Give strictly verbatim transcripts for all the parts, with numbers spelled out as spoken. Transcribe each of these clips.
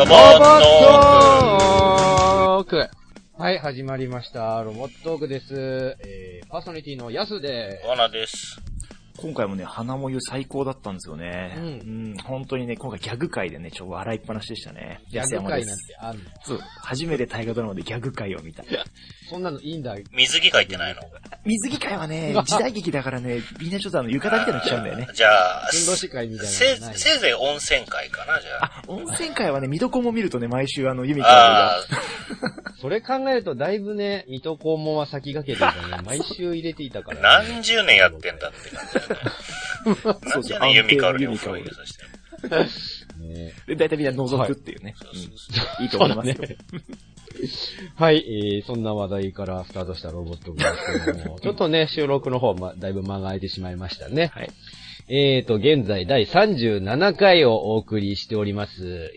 ロボットーク。はい、始まりました。ロボットークです。えー、パーソナリティのヤスです。ワナです。今回もね、花もゆ最高だったんですよね。うん。うん、本当にね、今回ギャグ界でね、ちょっと笑いっぱなしでしたね。ギャグ界なんてあるの？そう。初めて大河ドラマでギャグ界を見た。そんなのいいんだ。水着界ってないの？水着界はね、時代劇だからね、みんなちょっとあの、浴衣みたいなの着ちゃうんだよね。じゃあ、運動士会みたいな。せいぜい温泉会かな、じゃあ。あ、温泉会はね、水戸黄門見るとね、毎週あの、ユミちゃんが。それ考えると、だいぶね、水戸黄門は先駆けてたね、毎週入れていたから、ね。何十年やってんだって感じ。そうじゃない、弓かおりを表現させて。だいたいみんな覗くっていうね。はい、うん、いいと思いますよ。ね、はい、えー、そんな話題からスタートしたロボットですけども、ちょっとね、収録の方、ま、だいぶ間が空いてしまいましたね。はい、えーと、現在だいさんじゅうななかいをお送りしております。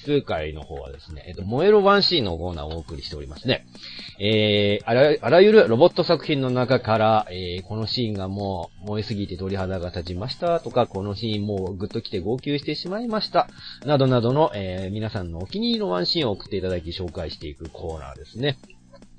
奇数回の方はですね、えっと、燃えろ ワンシー のコーナーをお送りしておりますね。えー、あら、あらゆるロボット作品の中から、えー、このシーンがもう燃えすぎて鳥肌が立ちましたとか、このシーンもうグッときて号泣してしまいました。などなどの、えー、皆さんのお気に入りのワンシーンを送っていただき紹介していくコーナーですね。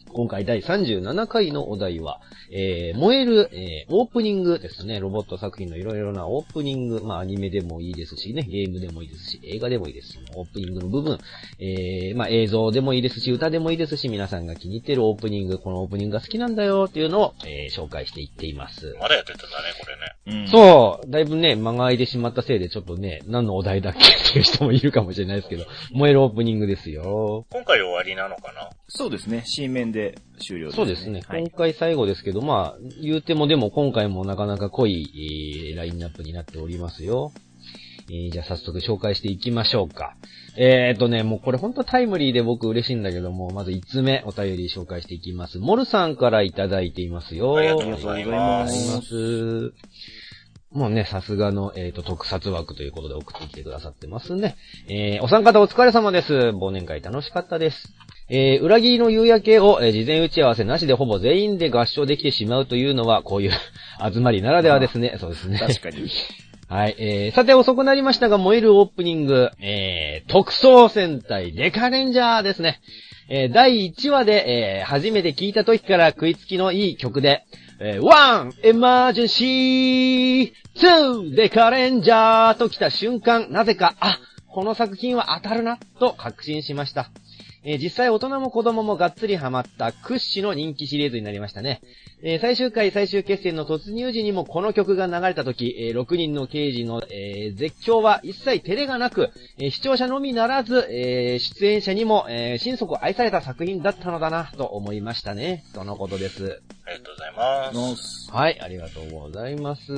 今回だいさんじゅうななかいのお題は、えー、燃える、えー、オープニングですね。ロボット作品のいろいろなオープニング、まあアニメでもいいですしね、ゲームでもいいですし、映画でもいいですし、オープニングの部分、えー、まあ映像でもいいですし、歌でもいいですし、皆さんが気に入ってるオープニング、このオープニングが好きなんだよっていうのを、えー、紹介していっています。まだやってたんだね、これね。うん、そう、だいぶね、間が空いてしまったせいでちょっとね、何のお題だっけっていう人もいるかもしれないですけど、燃えるオープニングですよ。今回終わりなのかな？そうですね、C面で。で終了ですね。そうですね。今回最後ですけど、はい、まあ、言うてもでも今回もなかなか濃い、えー、ラインナップになっておりますよ。えー、じゃあ早速紹介していきましょうか。えーとね、もうこれほんとタイムリーで僕嬉しいんだけども、まずいつつめお便り紹介していきます。モルさんからいただいていますよ。ありがとうございます。もうね、さすがの、えっと、特撮枠ということで送ってきてくださってますね。えー、お三方お疲れ様です。忘年会楽しかったです。えー、裏切りの夕焼けを、えー、事前打ち合わせなしでほぼ全員で合唱できてしまうというのは、こういう集まりならではですね。そうですね。確かに。はい、えー、さて遅くなりましたが、燃えるオープニング、えー、特装戦隊デカレンジャーですね。えー、だいいちわで、えー、初めて聞いた時から食いつきのいい曲で、えー、ワン! エマージェンシー !ツー! デカレンジャーと来た瞬間、なぜか、あ、この作品は当たるな、と確信しました。えー、実際大人も子供もがっつりハマった屈指の人気シリーズになりましたね。えー、最終回最終決戦の突入時にもこの曲が流れた時、えー、ろくにんの刑事の、えー、絶叫は一切照れがなく、えー、視聴者のみならず、えー、出演者にも、えー、心底愛された作品だったのだなと思いましたね。とのことです。ありがとうございます。はい、ありがとうございます。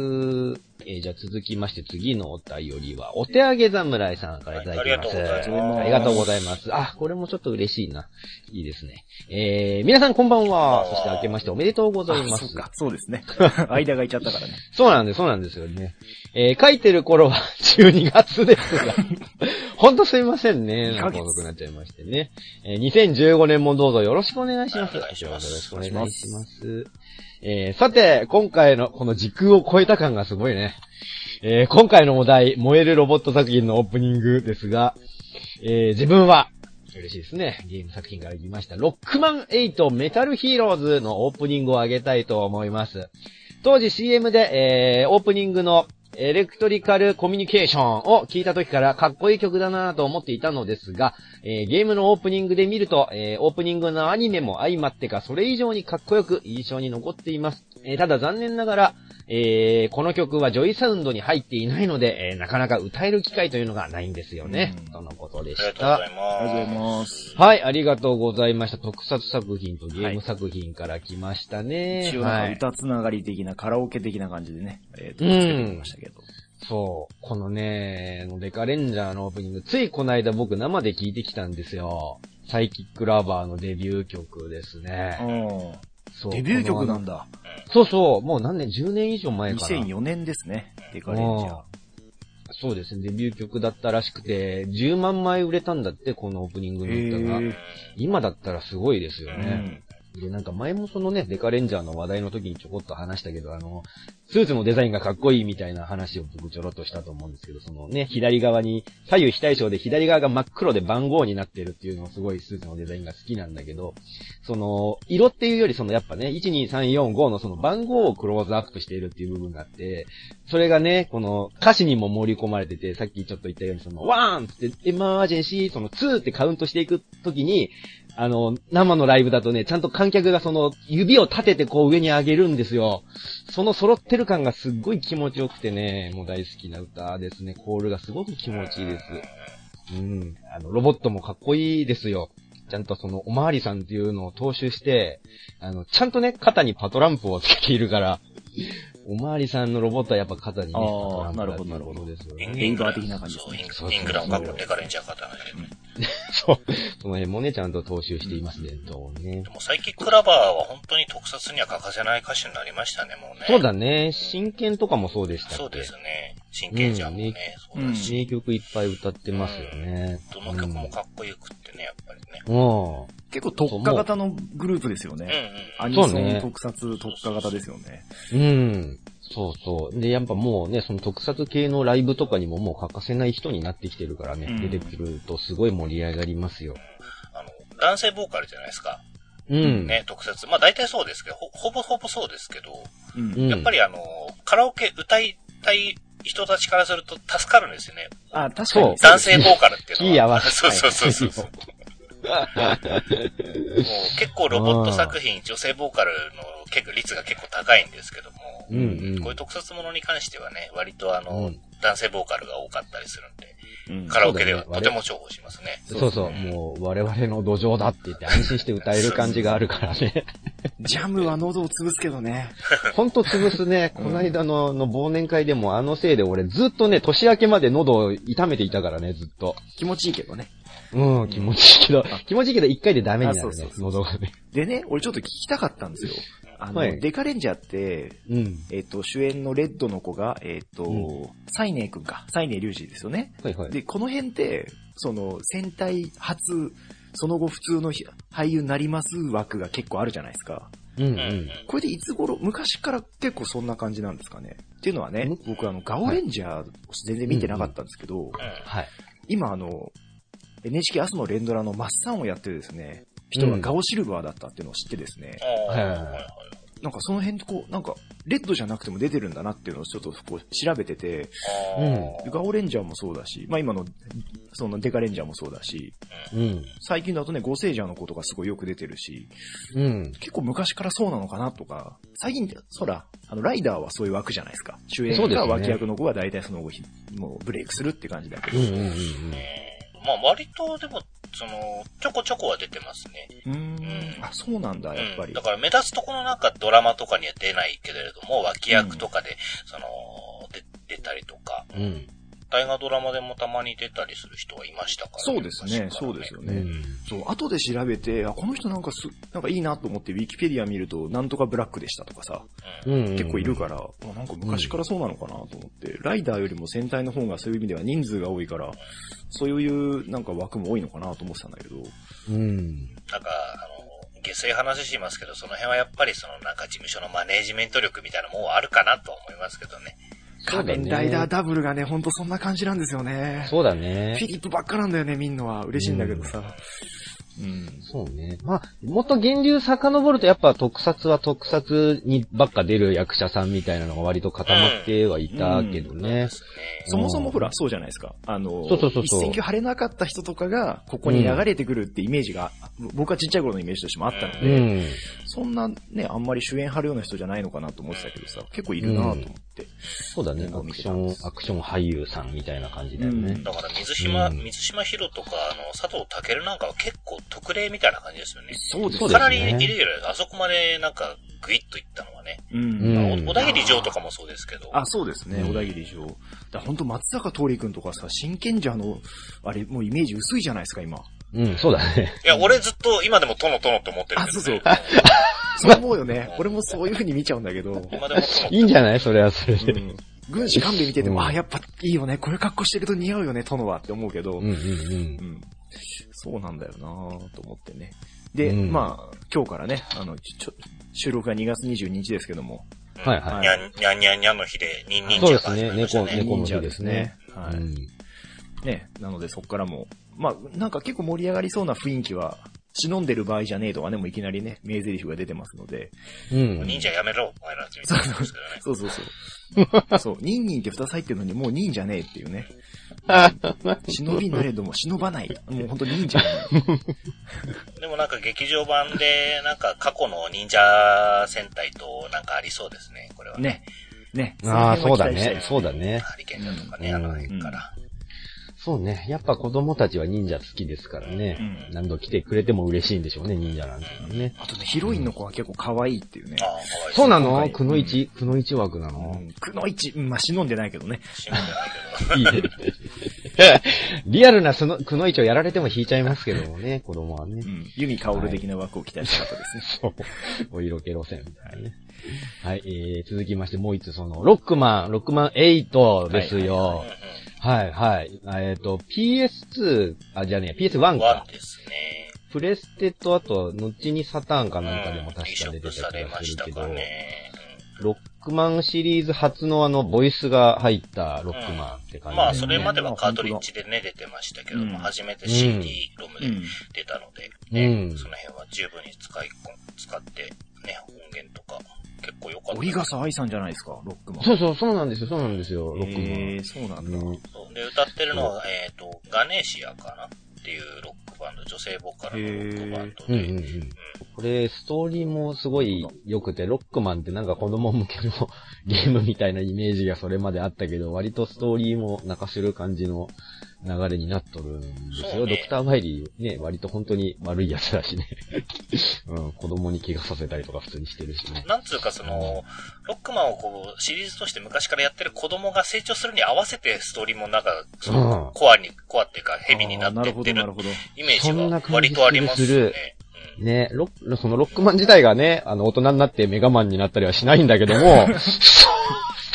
えー、じゃあ続きまして次のお便りは、お手上げ侍さんからいただきます。はい、ありがとうございます。ありがとうございます。あ、これもちょっと嬉しいな。いいですね。えー、皆さんこんばんは。そして明けましておめでとうございます。そうか、そうですね。間がいちゃったからね。そうなんです、そうなんですよね。えー、書いてる頃はじゅうにがつですが、ほんとすいませんね。なんか遅くなっちゃいましてね。えー、にせんじゅうごねんもどうぞよろしくお願いします。よろしくお願いします。えー、さて、今回のこの時空を超えた感がすごいね。えー、今回のお題、燃えるロボット作品のオープニングですが、えー、自分は、嬉しいですね。ゲーム作品から来ました。ロックマンエイトメタルヒーローズのオープニングを上げたいと思います。当時 シーエム で、えー、オープニングのエレクトリカルコミュニケーションを聞いた時からかっこいい曲だなぁと思っていたのですが、えー、ゲームのオープニングで見ると、えー、オープニングのアニメも相まってかそれ以上にかっこよく印象に残っています。えー、ただ残念ながら、えー、この曲はジョイサウンドに入っていないので、えー、なかなか歌える機会というのがないんですよね。とのことでした。ありがとうございます。はい、ありがとうございました。特撮作品とゲーム作品から来ましたね。一応なんか歌つながり的な、はい、カラオケ的な感じでね、えー、とつけてきましたけど。そう。このね、デカレンジャーのオープニング、ついこの間僕生で聴いてきたんですよ。サイキックラバーのデビュー曲ですね。うん。そうデビュー曲なんだ。そうそう、もう何年、じゅうねん以上前かな。にせんよねんですね、デカレンジャー。そうですね、デビュー曲だったらしくて、じゅうまんまい売れたんだって、このオープニングの歌が。今だったらすごいですよね。で、なんか前もそのね、デカレンジャーの話題の時にちょこっと話したけど、あの、スーツのデザインがかっこいいみたいな話を僕ちょろっとしたと思うんですけど、そのね、左側に、左右非対称で左側が真っ黒で番号になってるっていうのをすごいスーツのデザインが好きなんだけど、その、色っていうよりそのやっぱね、いちにさんよんごのその番号をクローズアップしているっていう部分があって、それがね、この歌詞にも盛り込まれてて、さっきちょっと言ったようにその、ワーンってエマージェンシー、そのツーってカウントしていく時に、あの、生のライブだとね、ちゃんと観客がその、指を立ててこう上に上げるんですよ。その揃ってる感がすっごい気持ちよくてね、もう大好きな歌ですね。コールがすごく気持ちいいです。うん。あの、ロボットもかっこいいですよ。ちゃんとその、おまわりさんっていうのを踏襲して、あの、ちゃんとね、肩にパトランプをつけているから、おまわりさんのロボットはやっぱ肩にね、パトランプをつけていることですよね。エングラー的な感じですね。そう、エングラーをかっこってかれんちゃう方がいるね。そう。その辺もね、ちゃんと踏襲していますね、どうね。でも最近クラバーは本当に特撮には欠かせない歌手になりましたね、もうね。そうだね。真剣とかもそうでしたっけ。そうですね。真剣じゃんもね、うん、そうだし。名曲いっぱい歌ってますよね。うん、どの曲もかっこよくってね、やっぱりね。うん。結構特化型のグループですよね。うんうん、アニソン特撮特化型ですよね。うん。そうそう。で、やっぱもうね、その特撮系のライブとかにももう欠かせない人になってきてるからね、うん、出てくるとすごい盛り上がりますよ。あの、男性ボーカルじゃないですか。うん。ね、特撮。まあ大体そうですけど、ほ、ほぼほぼそうですけど、うん、やっぱりあの、カラオケ歌いたい人たちからすると助かるんですよね。あ、確かに。男性ボーカルっていうのは。いい合わせ。そうそうそうそうそう。もう結構ロボット作品、女性ボーカルの結構率が結構高いんですけども、うんうん、こういう特撮ものに関してはね、割とあの、うん、男性ボーカルが多かったりするんで、うん、カラオケではとても重宝しますね。そうそう、もう我々の土壌だって言って安心して歌える感じがあるからね。ジャムは喉を潰すけどね。ほんと潰すね。この間の、の忘年会でもあのせいで俺ずっとね、年明けまで喉を痛めていたからね、ずっと。気持ちいいけどね。うん、気持ちいいけど、気持ちいいけど一回でダメになるね、そうそうそう喉がね。でね、俺ちょっと聞きたかったんですよ。あの、はい、デカレンジャーって、うん、えっと、主演のレッドの子が、えっと、うん、サイネー君か、サイネー龍二ですよね。はいはい。で、この辺って、その、戦隊初、その後普通の俳優になります枠が結構あるじゃないですか。うんうん。これでいつ頃、昔から結構そんな感じなんですかね。っていうのはね、うん、僕あの、ガオレンジャー全然見てなかったんですけど、はい。今あの、エヌエイチケー 明日の連ドラのマッサンをやってですね、人がガオシルバーだったっていうのを知ってですね、うん、なんかその辺こう、なんかレッドじゃなくても出てるんだなっていうのをちょっとこう調べてて、うん、ガオレンジャーもそうだし、まあ今のそのデカレンジャーもそうだし、うん、最近だとね、ゴセイジャーの子とかすごいよく出てるし、うん、結構昔からそうなのかなとか、最近そら、あのライダーはそういう枠じゃないですか。主演が脇役の子が大体その後、もうブレイクするって感じだけど。うんうんうんうんまあ割とでも、その、ちょこちょこは出てますね。うーん。うん、あ、そうなんだ、やっぱり、うん。だから目立つとこのなんかドラマとかには出ないけれども、脇役とかで、その、出、出たりとか、うん、大河ドラマでもたまに出たりする人はいましたから、ね、そうですね、ねそうですよね。うん、そう、後で調べて、あ、この人なんかす、なんかいいなと思って、ウィキペディア見ると、なんとかブラックでしたとかさ、うん、結構いるから、うん、なんか昔からそうなのかなと思って、うん、ライダーよりも戦隊の方がそういう意味では人数が多いから、そういうなんか枠も多いのかなと思ってたんだけど。うん。なんか、あの、下水話しますけど、その辺はやっぱりそのなんか事務所のマネージメント力みたいなもんはあるかなと思いますけどね。仮面ライダーダブルがね、ほんとそんな感じなんですよね。そうだね。フィリップばっかなんだよね、みんなは。嬉しいんだけどさ。うん。うん、そうね。まあ、もっと源流遡るとやっぱ特撮は特撮にばっか出る役者さんみたいなのが割と固まってはいたけどね。うんうんうん、そもそもほら、そうじゃないですか。あの、そうそうそうそう一線級張れなかった人とかがここに流れてくるってイメージが、うん、僕はちっちゃい頃のイメージとしてもあったので、うん、そんなね、あんまり主演張るような人じゃないのかなと思ってたけどさ、結構いるなと思って。うんそうだね、アクション、アクション俳優さんみたいな感じだよね。うん、だから水島、うん、水島ヒロとか、あの、佐藤健なんかは結構特例みたいな感じですよね。そうですね。かなりイレギュラー、あそこまでなんか、グイッといったのはね。うん。小田切城とかもそうですけど。あ、そうですね、小田切城。だほんと松坂桃李君とかさ、真剣じゃの、あれ、もうイメージ薄いじゃないですか、今。うん、そうだね。いや、俺ずっと今でも殿殿と思ってるんですけど。あ、そうそう。そう思うよね。俺もそういう風に見ちゃうんだけど。いいんじゃないそれはそれで。うん、軍師官兵衛見てても、うん、あ、やっぱいいよね。こういう格好してると似合うよね、殿はって思うけど。うんうんうんうん、そうなんだよなぁと思ってね。で、うん、まあ、今日からね、あの、ちょ、収録がにがつにじゅうににちですけども。はいはい。にゃん、にゃんにゃんにゃんの日で、にんにんじゃが、ね。そうですね、猫、猫の日ですね。はい。うん、ね、なのでそっからも、まあ、なんか結構盛り上がりそうな雰囲気は、忍んでる場合じゃねえとはね、もういきなりね、名台詞が出てますので。うん。忍者やめろ、お前らって言ってたんですけどね。そうそうそう。そう、忍忍って二つ入ってるのに、もう忍じゃねえっていうね。忍びなれども忍ばない。もう本当に忍者やねえ。でもなんか劇場版で、なんか過去の忍者戦隊となんかありそうですね、これはね。ね。ねああ、そうだね。そうだね。ハリケンジャとかね、うん、あの辺から。うんそうね。やっぱ子供たちは忍者好きですからね。うん、何度来てくれても嬉しいんでしょうね、忍者なんていうね。あとね、ヒロインの子は結構可愛いっていうね。うん、ああ、可愛い。そうなのくのいち、くのいち枠なのくのいち、まあ、忍んでないけどね。忍んでないけど。いいリアルなその、くのいちをやられても引いちゃいますけどもね、子供はね。うん。ユミカオル的な枠を期待したかったですね。そう。お色気路線みたいなね。はい、えー、続きまして、もう一つその、ロックマン、ロックマンはちですよ。はいはいはいはい、はい。えっ、ー、と、ピーエスツー、あ、じゃねえ、ピーエスワン か。ワンですね。プレステとあと、後にサターンかなんかでも確か出てた気がするけど、うんね、ロックマンシリーズ初のあの、ボイスが入ったロックマンって感じ、ねうん。まあ、それまではカートリッジでね、出てましたけども、うん、初めて シーディー ロムで出たので、ねうん、その辺は十分に使い、使って、ね、音源とか。結構良かった。折笠愛さんじゃないですか、ロックマン。そうそう、そうなんですよ、そうなんですよ、ロックマン。えー、そうなんだ。うん、そうで、歌ってるのは、えっと、ガネーシアかなっていうロックバンド、女性ボーカルのロックバンドで。うんうんうん、これ、ストーリーもすごい良くて、ロックマンってなんか子供向けのゲームみたいなイメージがそれまであったけど、割とストーリーも泣かせる感じの流れになっとるんですよ。ね、ドクター・マイリーね、割と本当に悪いやつだしね。うん、子供に怪我させたりとか普通にしてるしね。なんつうかその、ロックマンをこう、シリーズとして昔からやってる子供が成長するに合わせてストーリーもなんか、そのコアに、コアっていうかヘビになってってるイメージが割とありますよね。ね、ロッ、そのロックマン自体がね、あの、大人になってメガマンになったりはしないんだけども、ス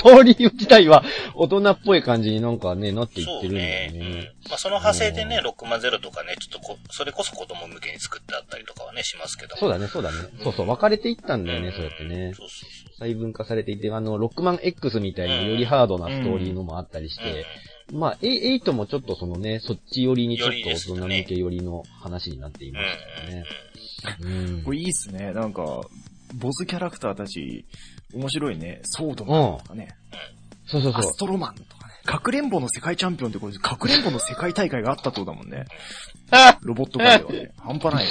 トーリー自体は大人っぽい感じになんかね、なっていってるんだよね。そうね。うん。まあ、その派生でね、ろくまんゼロとかね、ちょっとこ、それこそ子供向けに作ってあったりとかはね、しますけど。そうだね、そうだね。うん、そうそう、分かれていったんだよね、うん、そうやってね。そうそうそう。細分化されていて、あの、ロックマン X みたいによりハードなストーリーのもあったりして、うんうんまあ、はちもちょっとそのね、そっち寄りにちょっと大人向け寄りの話になっていましたね。うん、これいいっすね。なんか、ボスキャラクターたち、面白いね。ソードマンとかね。うん、そうそうそう。アストロマンとかね。かくれんぼの世界チャンピオンってこれ、かくれんぼの世界大会があったとだもんね。ロボット界ではね。半端ないね。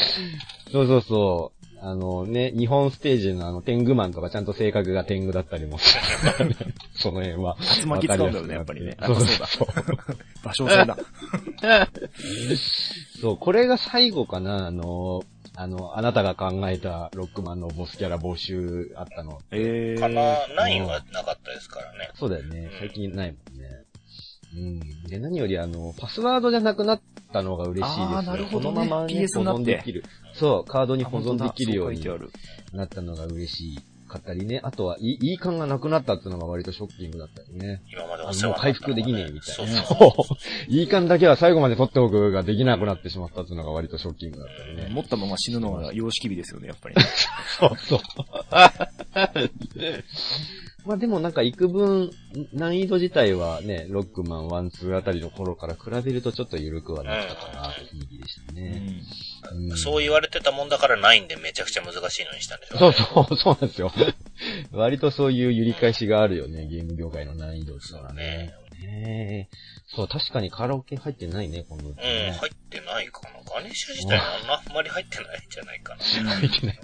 そうそうそう。あのね、日本ステージのあの、天狗マンとかちゃんと性格が天狗だったりもする、ね。その辺は。竜巻使うんだよね、やっぱりね。そうそうだ。場所性だ。そう、これが最後かな、あの、あの、あなたが考えたロックマンのボスキャラ募集あったの。えー、かな、きゅうはなかったですからね。そうだよね、最近ないもんね。うん。で、何よりあの、パスワードじゃなくなったのが嬉しいですね。ああ、なるほど、ね。このまま、ね、ピーエス になって保存できる。そう、カードに保存できるようになったのが嬉しかったりね。あとは、いい感がなくなったっていうのが割とショッキングだったりね。今までお世話になったの、ね、もう回復できねえみたいな。そうそう。いい感だけは最後まで取っておくができなくなってしまったっていうのが割とショッキングだったりね。持ったまま死ぬのが様式美ですよね、やっぱり、ね。そうそう。まあでもなんか幾分難易度自体はね、ロックマンワン、ツーあたりの頃から比べるとちょっと緩くはなったかなって雰囲気でしたね、うんうん。そう言われてたもんだからナインでめちゃくちゃ難しいのにしたんでしょう、ね、そうそう、そうなんですよ。割とそういう揺り返しがあるよね、ゲーム業界の難易度ってのはね。ねえ。そう、確かにカラオケ入ってないね、この、ね。うん、入ってないかな。ガネーシュ自体はあんまり入ってないんじゃないかな。入ってない。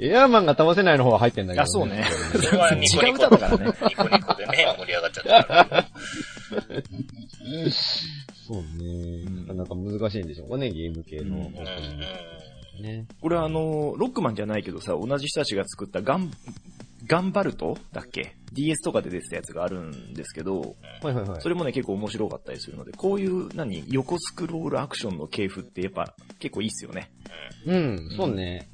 うん、エアーマンが倒せないの方は入ってんだけど、ね。あ、そうね。それはニコニコだからね。ニコニコでね、盛り上がっちゃったから。そうね。なかなか難しいんでしょうかね、ゲーム系の。うんうんうん、ね。これはあの、ロックマンじゃないけどさ、同じ人たちが作ったガン、ガンバルトだっけ ?ディーエス とかで出てたやつがあるんですけど、はいはいはい、それもね結構面白かったりするので、こういう何横スクロールアクションの系譜ってやっぱ結構いいっすよね。うん、そうね。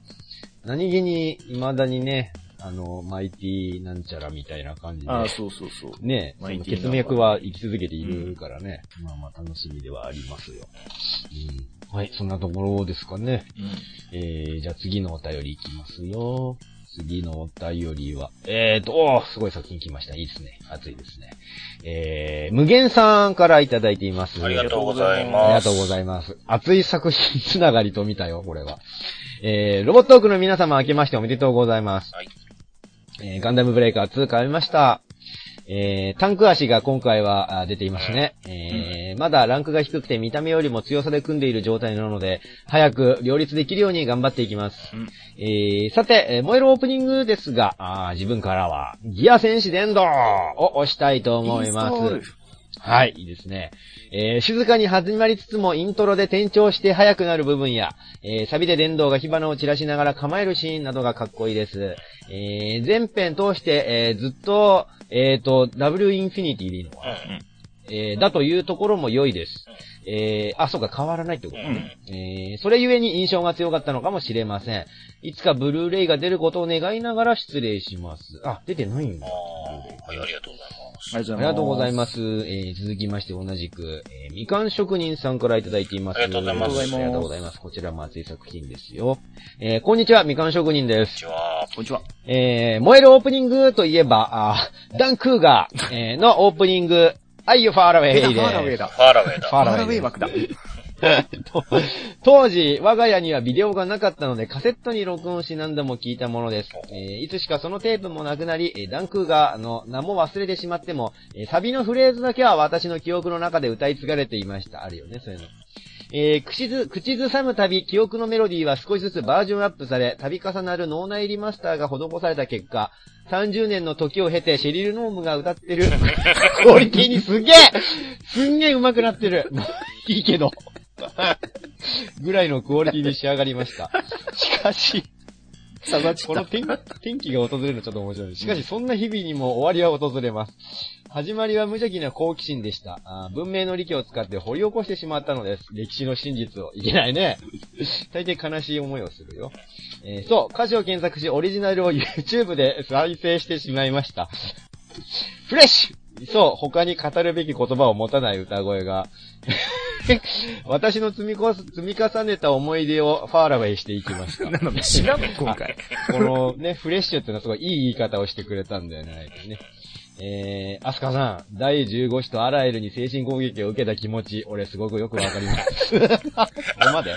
うん、何気に未だにね、あの、マイティなんちゃらみたいな感じで。ああ、そうそうそう。ね、その血脈は生き続けているからね、うん。まあまあ楽しみではありますよ。うん。はい、そんなところですかね。うん、えー、じゃあ次のお便りいきますよ。次のお便りは、えーと、おー、すごい作品来ました。いいですね。熱いですね。えー、無限さんからいただいています。ありがとうございます。ありがとうございます。熱い作品つながりと見たよ、これは。えー、ロボットオークの皆様明けましておめでとうございます。はい。えー、ガンダムブレイカーツー買いました。えー、タンク足が今回は出ていますね。えー、まだランクが低くて見た目よりも強さで組んでいる状態なので、早く両立できるように頑張っていきます。えー、さて、燃えるオープニングですが、あ自分からは、ギア戦士伝道を押したいと思います。はい、いいですね。えー、静かに始まりつつもイントロで転調して速くなる部分や、えー、サビで電動が火花を散らしながら構えるシーンなどがかっこいいです。えー、前編通して、えー、ずっと、えーと、W インフィニティでいいのかな、えー、だというところも良いです。えー、あ、そうか、変わらないってことね。えー、それゆえに印象が強かったのかもしれません。いつかブルーレイが出ることを願いながら失礼します。あ、出てないんだ。はい、ありがとうございます。ありがとうございます。えー、続きまして同じく、えー、みかん職人さんからいただいています。ありがとうございます。ありがとうございます。こちらも熱い作品ですよ。えー、こんにちは、みかん職人です。こんにちは。こんにちは。えー、燃えるオープニングといえば、あダン・クーガー、えー、のオープニング、アイ・ファーラウェイです。ファーラウェイだ。ファーラウェイだ。ファーラウェイ枠だ。当時、我が家にはビデオがなかったので、カセットに録音し何度も聞いたものです。えー、いつしかそのテープもなくなり、ダンクーガーの名も忘れてしまっても、サビのフレーズだけは私の記憶の中で歌い継がれていました。あるよね、そういうの。えー、口ず、口ずさむたび、記憶のメロディーは少しずつバージョンアップされ、度重なる脳内リマスターが施された結果、さんじゅうねんの時を経てシェリル・ノームが歌ってるクオリティにすげえすんげえ上手くなってるいいけど。ぐらいのクオリティに仕上がりました。しかし、さざちこの天気が訪れるのちょっと面白い。しかし、そんな日々にも終わりは訪れます。始まりは無邪気な好奇心でした。あ文明の利器を使って掘り起こしてしまったのです。歴史の真実を。いけないね。大抵悲しい思いをするよ。えー、そう、歌詞を検索し、オリジナルを YouTube で再生してしまいました。フレッシュそう、他に語るべき言葉を持たない歌声が、私の積みこ、積み重ねた思い出をファーラウェイしていきました。なので、知らん、今回。このね、フレッシュっていうのはすごいいい言い方をしてくれたんだよね、ね。えー、アスカさん、だいじゅうごしとアラエルに精神攻撃を受けた気持ち、俺すごくよくわかります。おまで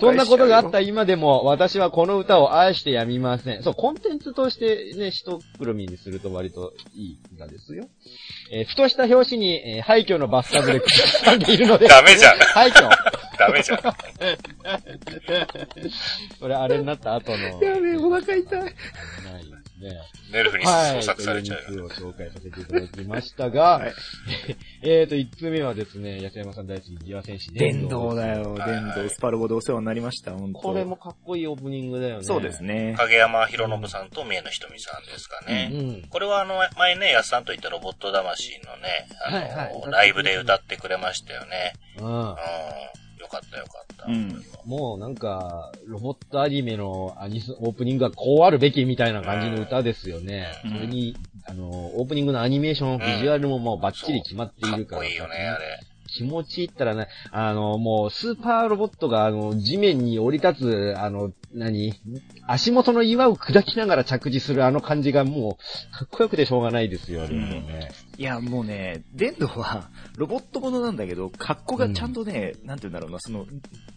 そんなことがあった今でも、私はこの歌を愛してやみません。そう、コンテンツとしてね、一くるみにすると割といい歌ですよ。えー、ふとした表紙に、えー、廃墟のバスタブでくすんでいるので。ダメじゃん。廃墟。ダメじゃん。それ、あれになった後の。やべえ、お腹痛い。ないね、ネルフに創作されちゃうよ、はい、というニュースを紹介させていただきましたが、はい、えーと、一つ目はですね、安山さん大好き、ギア戦士電動だよ、電動、スパルボでお世話になりました、本当これもかっこいいオープニングだよね。そうですね。影山博信さんと宮野ひとみさんですかね。うんうん、これはあの、前ね、安さんと言ったロボット魂のね、あの、はいはい、ライブで歌ってくれましたよね。うん。うんよかったよかった。うん、もうなんか、ロボットアニメのアニスオープニングはこうあるべきみたいな感じの歌ですよね。うん、それに、あの、オープニングのアニメーション、うん、ビジュアルももうバッチリ決まっているから。かっこいいよね、あれ。気持ちいいったらね、あの、もう、スーパーロボットが、あの、地面に降り立つ、あの、何足元の岩を砕きながら着地するあの感じがもう、かっこよくてしょうがないですよ、ね、うん。いや、もうね、電動は、ロボットものなんだけど、格好がちゃんとね、うん、なんて言うんだろうな、その、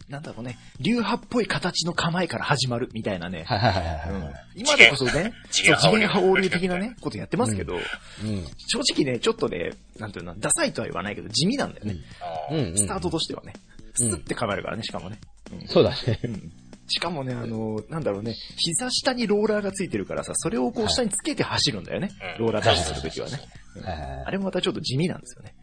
なんだろうね、流派っぽい形の構えから始まる、みたいなね。はいはいはいはい。今でこそね、次元派オール的なね、ことやってますけど、うんうん、正直ね、ちょっとね、なんていうの、ダサいとは言わないけど、地味なんだよね。うん、スタートとしてはね、うん、スッて構えるからね、しかもね。うん、そうだね。うんしかもね、あのー、なんだろうね、膝下にローラーがついてるからさ、それをこう下につけて走るんだよね。はい、ローラーダッシュするときはね、うん。あれもまたちょっと地味なんですよね。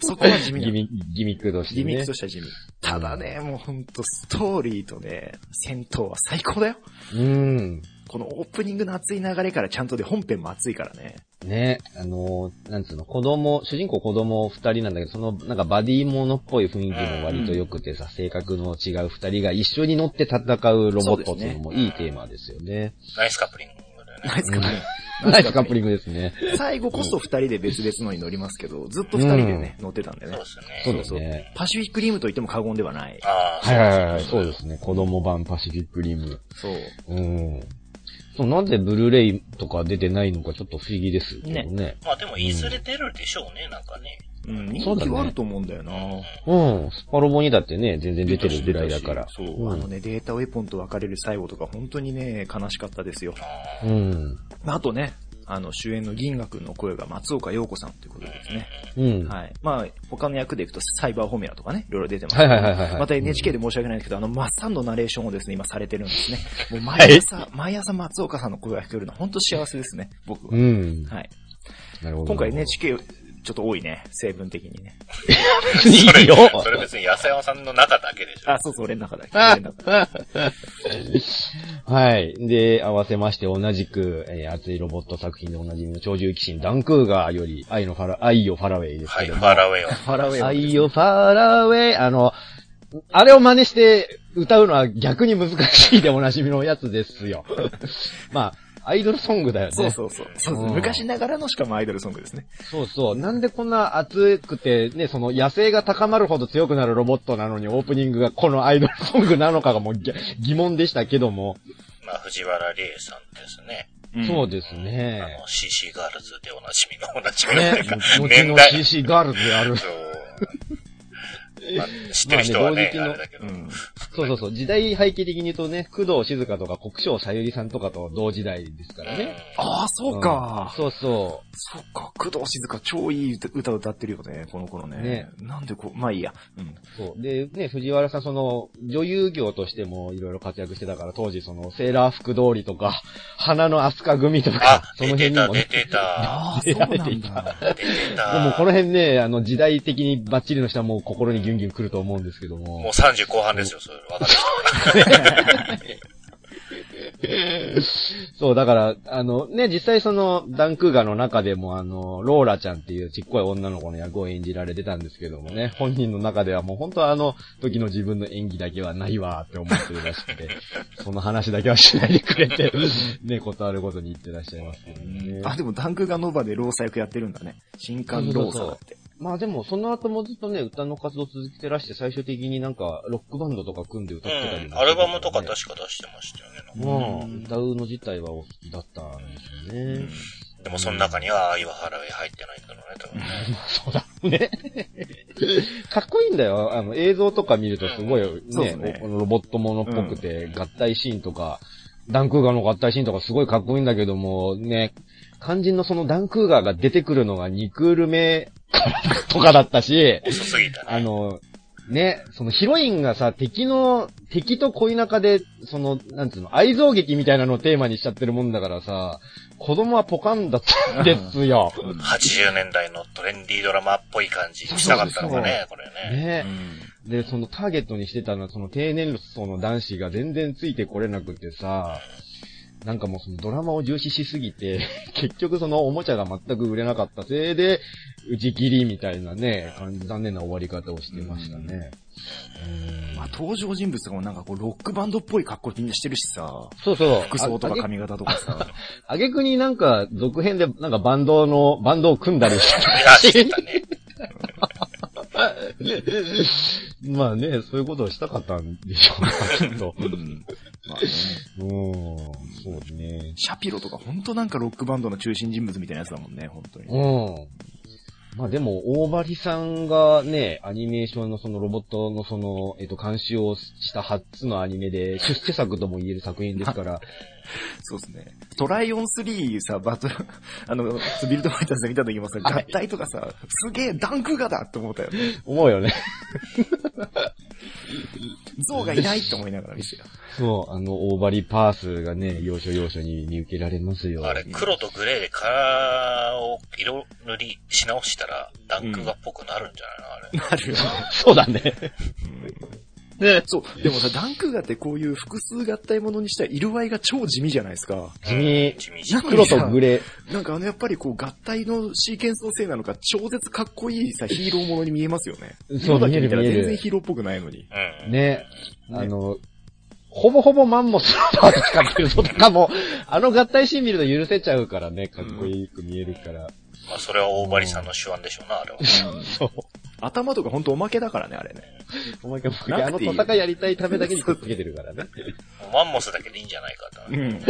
そこは地味なギミ。ギミックとしてね。ギミックとした地味。ただね、もうほんとストーリーとね、戦闘は最高だよ。うん。このオープニングの熱い流れからちゃんとで本編も熱いからね。ね、あのー、なんつうの、子供、主人公子供二人なんだけど、その、なんかバディものっぽい雰囲気も割と良くてさ、うん、性格の違う二人が一緒に乗って戦うロボットっていうのもいいテーマですよね。ねナイスカップリングだよね。ナイスカップリング。ナイスカップリングですね。最後こそ二人で別々のに乗りますけど、ずっと二人でね、うん、乗ってたんでね。そうですね。そうそう。パシフィックリムと言っても過言ではない。ああ、はいはいはい。そうですね。子供版パシフィックリム。そう。うん。そう、なんでブルーレイとか出てないのかちょっと不思議ですけどね。ね。まあでもいずれ出るでしょうね、うん、なんかね。うん、人気はあると思うんだよな。うん、スパロボにだってね、全然出てるぐらいだから。そう、うん、あのね、データウェポンと別れる最後とか本当にね、悲しかったですよ。うん。あとね、あの、主演の銀河君の声が松岡洋子さんということですね。うん。はい。まあ、他の役でいくとサイバーホミラとかね、いろいろ出てます、ね。はい、はいはいはい。また エヌエイチケー で申し訳ないんですけど、うん、あの、マッサンのナレーションをですね、今されてるんですね。もう毎朝、毎朝松岡さんの声が聞けるのは本当幸せですね、僕は。うん。はい。なるほど。今回 エヌエイチケー、ちょっと多いね、成分的にね。いいよそれ別に安山さんの中だけでしょ。あ、そうそう、俺の中だけ。はい。で、合わせまして同じく、えー、熱いロボット作品でおなじみの鳥獣騎士ダンクーガーより、愛のファラ、愛よファラウェイですけども。はい、ファラウェイを。ファラウェイ。愛よファラウェイ、あの、あれを真似して歌うのは逆に難しいでおなじみのやつですよ。まあ、アイドルソングだよね。そうそうそう。そうそう昔ながらのしかもアイドルソングですね。そうそう。なんでこんな熱くて、ね、その野性が高まるほど強くなるロボットなのにオープニングがこのアイドルソングなのかがもう疑問でしたけども。まあ、藤原玲さんですね。うん、そうですね。あの、シーシー ガールズでおなじみのおなじみのね。後の シーシー ガールズである。まあ、知ってる人はね、まあね、同時期の、あれだけど、うん、そうそうそう、時代背景的に言うとね、工藤静香とか国生さゆりさんとかと同時代ですからね。ああ、そうか、うん。そうそう。そうか、工藤静香超いい歌歌ってるよね、この頃ね。ねなんでこう、まあいいや。うん。そう。で、ね、藤原さん、その、女優業としてもいろいろ活躍してたから、当時その、セーラー服通りとか、花の飛鳥組とか、その辺にも、ね。出てた、出てた。ああ、そうなんだ。出てた。でもこの辺ね、あの、時代的にバッチリの人はもう心にギュンギュン来ると思うんですけども。もうさんじゅう後半ですよ、それ。わかる。そう、だから、あの、ね、実際その、ダンクーガの中でも、あの、ローラちゃんっていうちっこい女の子の役を演じられてたんですけどもね、本人の中ではもう本当はあの時の自分の演技だけはないわーって思ってるらしくて、その話だけはしないでくれて、ね、ことあることに言ってらっしゃいますけどね。あ、でもダンクーガの場でローサ役やってるんだね。新刊ローサだって。そうそうそうまあでもその後もずっとね歌の活動続けてらして最終的になんかロックバンドとか組んで歌ってたりも、ねうん、アルバムとか確か出してましたよね。まあ、うん、歌うの自体はお好きだったんですよね、うん、でもその中には愛は払い入ってないんだろうね多分ねそうだねかっこいいんだよあの映像とか見るとすごい ね,、うん、ね, ねロボットものっぽくて、うん、合体シーンとかダンクーガーの合体シーンとかすごいかっこいいんだけどもね肝心のそのダンクーガーが出てくるのがにクール目とかだったし、遅すぎたね、あの、ね、そのヒロインがさ、敵の、敵と恋仲で、その、なんつうの、愛憎劇みたいなのをテーマにしちゃってるもんだからさ、子供はポカンだったんですよ。はちじゅうねんだいのトレンディードラマっぽい感じにしたかったのかね、これね。ねうんで、そのターゲットにしてたのは、その低年層の男子が全然ついてこれなくてさ、なんかもうそのドラマを重視しすぎて、結局そのおもちゃが全く売れなかったせいで、打ち切りみたいなね、残念な終わり方をしてましたね。うんまあ、登場人物がなんかこうロックバンドっぽい格好みんなしてるしさ。そうそう。服装とか髪型とかさ。あげくになんか続編でなんかバンドの、バンドを組んだりしてたね。まあね、そういうことをしたかったんでしょうね、きっと。うん。まあね。うん。そうですね。シャピロとか本当なんかロックバンドの中心人物みたいなやつだもんね、本当に。うん。まあでも、大張さんがね、アニメーションのそのロボットのその、えっと、監修をした初のアニメで、出世作とも言える作品ですから。そうですね。トライオンスリーさ、バトル、あの、ビルドファイターズで見たときもさ、合体とかさ、すげえダンクがだって思ったよね。思うよね。ゾウがいないって思いながら見せよ。そう、あの、大張パースがね、要所要所に見受けられますよ。あれ、黒とグレーで殻を色塗りし直したら、ダンクがっぽくなるんじゃないのあれ。なるよね。そうだね。ね、そう。でもさ、ダンクーガーってこういう複数合体ものにしたら色合いが超地味じゃないですか。地味。地味。黒とグレー。なんかあのやっぱりこう合体のシーケンスのせいなのか超絶かっこいいさ、ヒーローものに見えますよね。そうだけ見たら全然ヒーローっぽくないのに。うん、ね。あの、ほぼほぼマンモスのパーツかっていうのとかも、あの合体シーン見ると許せちゃうからね、かっこよく見えるから。うん、まあそれは大張さんの手腕でしょうな、あれは。そう。頭とかほんとおまけだからね、あれね。おまけおまけ。あの戦いやりたいためだけにくっつけてるからね。マンモスだけでいいんじゃないかと。うん。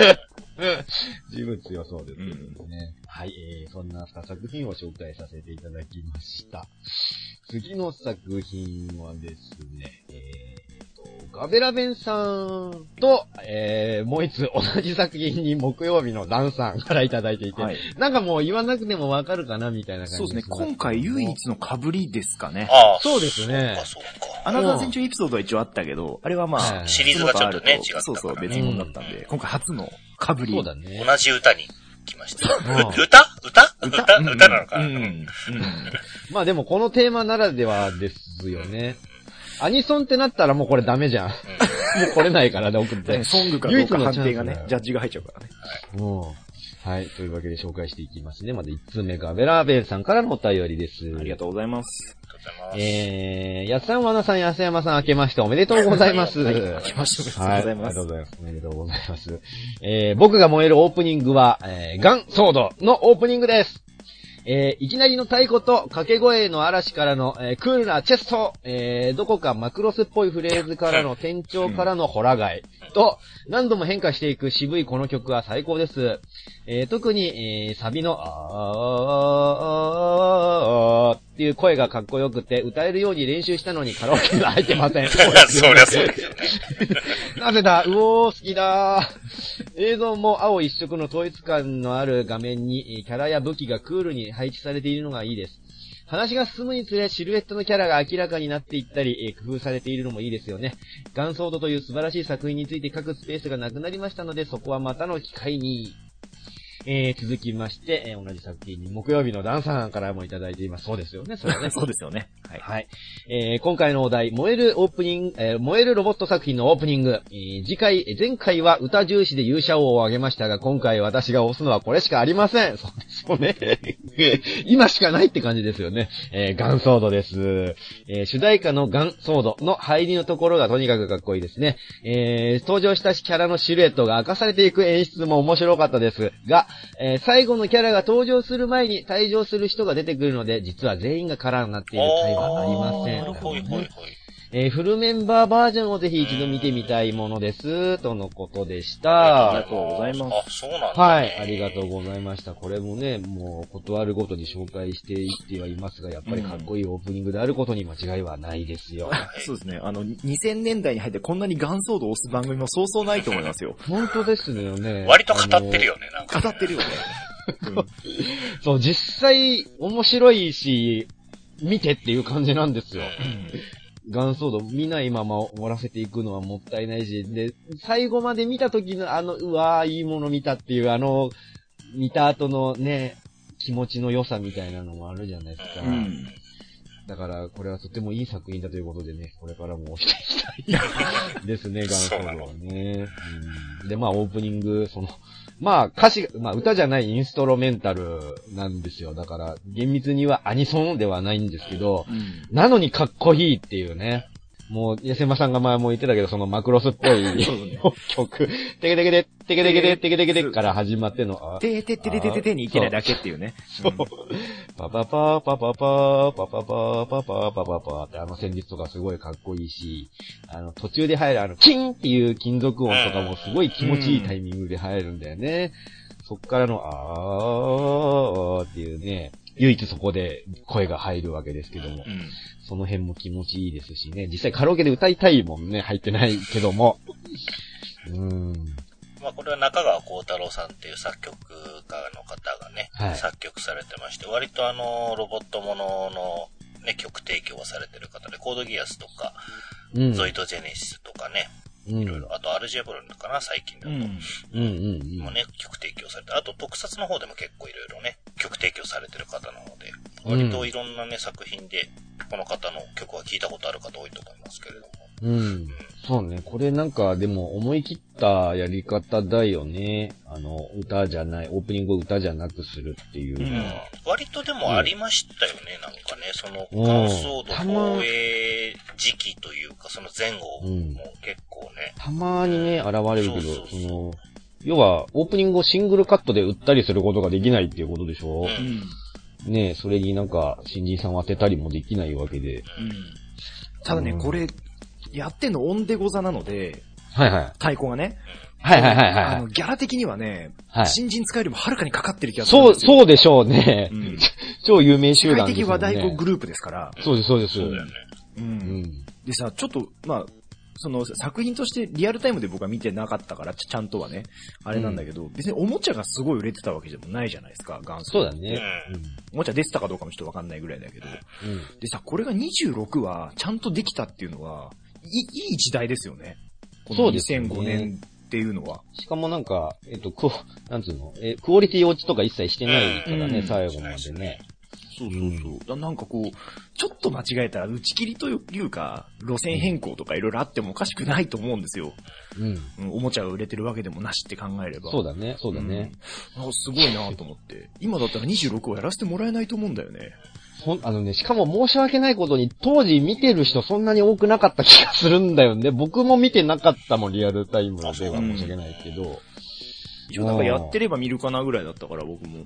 十分強そうですけどね。うん、はい、えー、そんなふたさく品を紹介させていただきました。次の作品はですね、えーと、ガベラベンさんと、えー、もう一つ同じ作品に木曜日のダンさんからいただいていて、はい、なんかもう言わなくてもわかるかなみたいな感じ。そうですね、今回唯一の被りですかね。ああ、そうですね。そうかそうか。アナザー戦中エピソードは一応あったけど、あれはまあ、はい、シリーズがちょっとね、違ったからね。そうそう、別物だったんで、うん、今回初の被り。そうだね。同じ歌に。来ました。歌歌歌歌なのかな、うんうんうん、まあでもこのテーマならではですよね。アニソンってなったらもうこれダメじゃん。うん、もう来れないからね、送って。ソングかどうか判定がね、ジャッジが入っちゃうからね。はい、もうはい、というわけで紹介していきますね。まずいち通目がベラーベンさんからのお便りです。ありがとうございます。えー、やすさん、わなさん、やすやまさん、明けましておめでとうございます。はい、明けましておめでとうございます。ありがとうございます。おめでとうございます。えー、僕が燃えるオープニングは、えー、ガンソードのオープニングです。えー、いきなりの太鼓と掛け声の嵐からの、えー、クールなチェスト、えー、どこかマクロスっぽいフレーズからの転調からのホラガイと、何度も変化していく渋いこの曲は最高です。えー、特に、えー、サビの、あーあーあーあーっていう声がかっこよくて、歌えるように練習したのにカラオケが入ってません。そりゃそうですよね。なぜだ、うおー、好きだー。映像も青一色の統一感のある画面に、キャラや武器がクールに配置されているのがいいです。話が進むにつれシルエットのキャラが明らかになっていったり、えー、工夫されているのもいいですよね。ガンソードという素晴らしい作品について書くスペースがなくなりましたので、そこはまたの機会に。えー、続きまして、えー、同じ作品に木曜日のダンさんからもいただいています。そうですよね、それはね。そうですよね。はい。はい。えー、今回のお題、燃えるオープニング、えー、燃えるロボット作品のオープニング。えー、次回、前回は歌重視で勇者王を挙げましたが、今回私が押すのはこれしかありません。そうですよね。今しかないって感じですよね。えー、ガンソードです。えー、主題歌のガンソードの入りのところがとにかくかっこいいですね。えー、登場したキャラのシルエットが明かされていく演出も面白かったですが、えー、最後のキャラが登場する前に退場する人が出てくるので、実は全員がカラーになっている回はありません。なるほどね。えー、フルメンバーバージョンをぜひ一度見てみたいものですとのことでした。ありがとうございます。あ、そうなんだ、ね。はい、ありがとうございました。これもね、もう断るごとに紹介していってはいますが、やっぱりかっこいいオープニングであることに間違いはないですよ。うん、そうですね。あのにせんねんだいに入ってこんなにガンソードを押す番組もそうそうないと思いますよ。本当ですよね。割と語ってるよね。なんかね語ってるよね。うん、そう実際面白いし見てっていう感じなんですよ。ガンソード見ないまま終わらせていくのはもったいないし、で、最後まで見た時のあの、うわーいいもの見たっていうあの、見た後のね、気持ちの良さみたいなのもあるじゃないですか。うん、だから、これはとてもいい作品だということでね、これからも押していきたいですね、ガンソードはね。うん、で、まあオープニング、その、まあ歌詞、まあ歌じゃないインストロメンタルなんですよ。だから厳密にはアニソンではないんですけど、うん、なのにかっこいいっていうね。もう、やせまさんが前も言ってたけど、そのマクロスっぽい曲、テケテケテ、テケテケテ、テケテケテから始まっての、テテテテテテテにいけないだけっていうね。そう。パパパパパパパパパパパパパってあの旋律とかすごいかっこいいし、あの途中で入るあのキンっていう金属音とかもすごい気持ちいいタイミングで入るんだよね。そっからの、あーっていうね。唯一そこで声が入るわけですけども、うん、その辺も気持ちいいですしね、実際カラオケで歌いたいもんね、入ってないけども。うーん。まあこれは中川幸太郎さんっていう作曲家の方がね、はい、作曲されてまして、割とあのロボットもののね曲提供をされてる方で、コードギアスとか、うん、ゾイドジェネシスとかね。いろいろ。あと、アルジェブロンかな、最近だと。うん。うんうんうん。もうね、曲提供されて。あと、特撮の方でも結構いろいろね、曲提供されてる方なので、割といろんなね、作品で、この方の曲は聴いたことある方多いと思いますけれども。うん。うん、そうね。これなんか、でも、思い切ったやり方だよね。あの、歌じゃない、オープニングを歌じゃなくするっていうのは。うん、割とでもありましたよね、うん、なんかね、その、ガンソード放映時期というか、かその前後も結構ね、うん、たまにね現れるけど、そうそうそう、その要はオープニングをシングルカットで売ったりすることができないっていうことでしょ、うん、ねえ、それになんか新人さんを当てたりもできないわけで、うん、ただね、うん、これやってんのオンデゴザなので、はいはい、太鼓がね、はいはいはいはい、あのギャラ的にはね、はい、新人使うよりもはるかにかかってる気がするんですよ。そうそうでしょうね、うん、超有名集団ですよね、世界的話題語グループですから。そうですそうです、そうだよね、うんうん、でさ、ちょっとまあその作品としてリアルタイムで僕は見てなかったから ち, ちゃんとはねあれなんだけど、うん、別におもちゃがすごい売れてたわけでもないじゃないですか、元祖。そうだね、うん、おもちゃ出てたかどうかもちょっとわかんないぐらいだけど、うん、でさ、これがにじゅうろくわちゃんとできたっていうのはいい, いい時代ですよね、このにせんごねんっていうのは。ね、しかもなんか、えっと、こう、なんつうの、え、クオリティ落ちとか一切してないからね、うん、最後までね。そうそうそう、うん。なんかこう、ちょっと間違えたら打ち切りというか、路線変更とかいろいろあってもおかしくないと思うんですよ。うん。おもちゃが売れてるわけでもなしって考えれば。そうだね、そうだね。うん、あ、すごいなと思って。今だったらにじゅうろくわやらせてもらえないと思うんだよね。あのね、しかも申し訳ないことに当時見てる人そんなに多くなかった気がするんだよね。僕も見てなかったもん、リアルタイムでは申し訳ないけど。一応なんかやってれば見るかなぐらいだったから、僕も。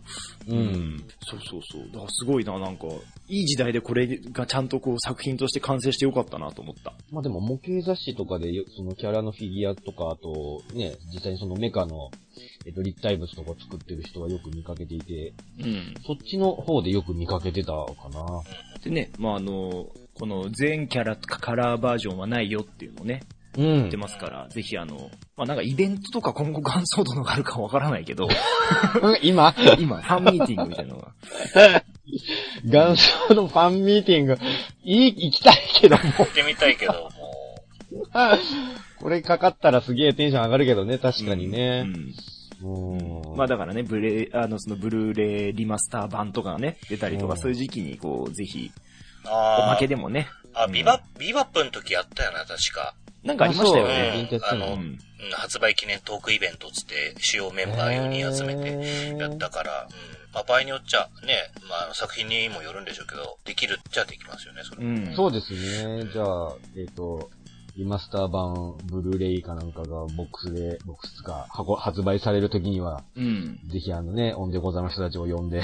うん。うん、そうそうそう。だからすごいな、なんか、いい時代でこれがちゃんとこう作品として完成してよかったなと思った。まあでも模型雑誌とかで、そのキャラのフィギュアとか、あと、ね、実際にそのメカの、えっと、立体物とか作ってる人はよく見かけていて、うん。そっちの方でよく見かけてたかな。でね、まああの、この全キャラとかカラーバージョンはないよっていうのね。うん、言ってますから、ぜひあの、まあ、なんかイベントとか今後元祖どのがあるかわからないけど。今今、ファンミーティングみたいなのが。元祖のファンミーティング、いい、行きたいけども。行ってみたいけども。これかかったらすげえテンション上がるけどね、確かにね。うんうん、うん、まあだからね、ブレあの、そのブルーレイリマスター版とかがね、出たりとか、そういう時期にこう、ぜひ、おまけでもね。あ、ビバ、ビバップの時やったよな、確か。なんかありましたよね。うん、あの、うん、発売記念トークイベントつって、主要メンバーよにん集めてやったから、うん、まあ場合によっちゃ、ね、まあ作品にもよるんでしょうけど、できるっちゃできますよね、それ、うん。そうですね。じゃあ、えっ、ー、と、リマスター版、ブルーレイかなんかがボックスで、ボックスが箱発売されるときには、うん、ぜひあのね、オンデコザの人たちを呼んで、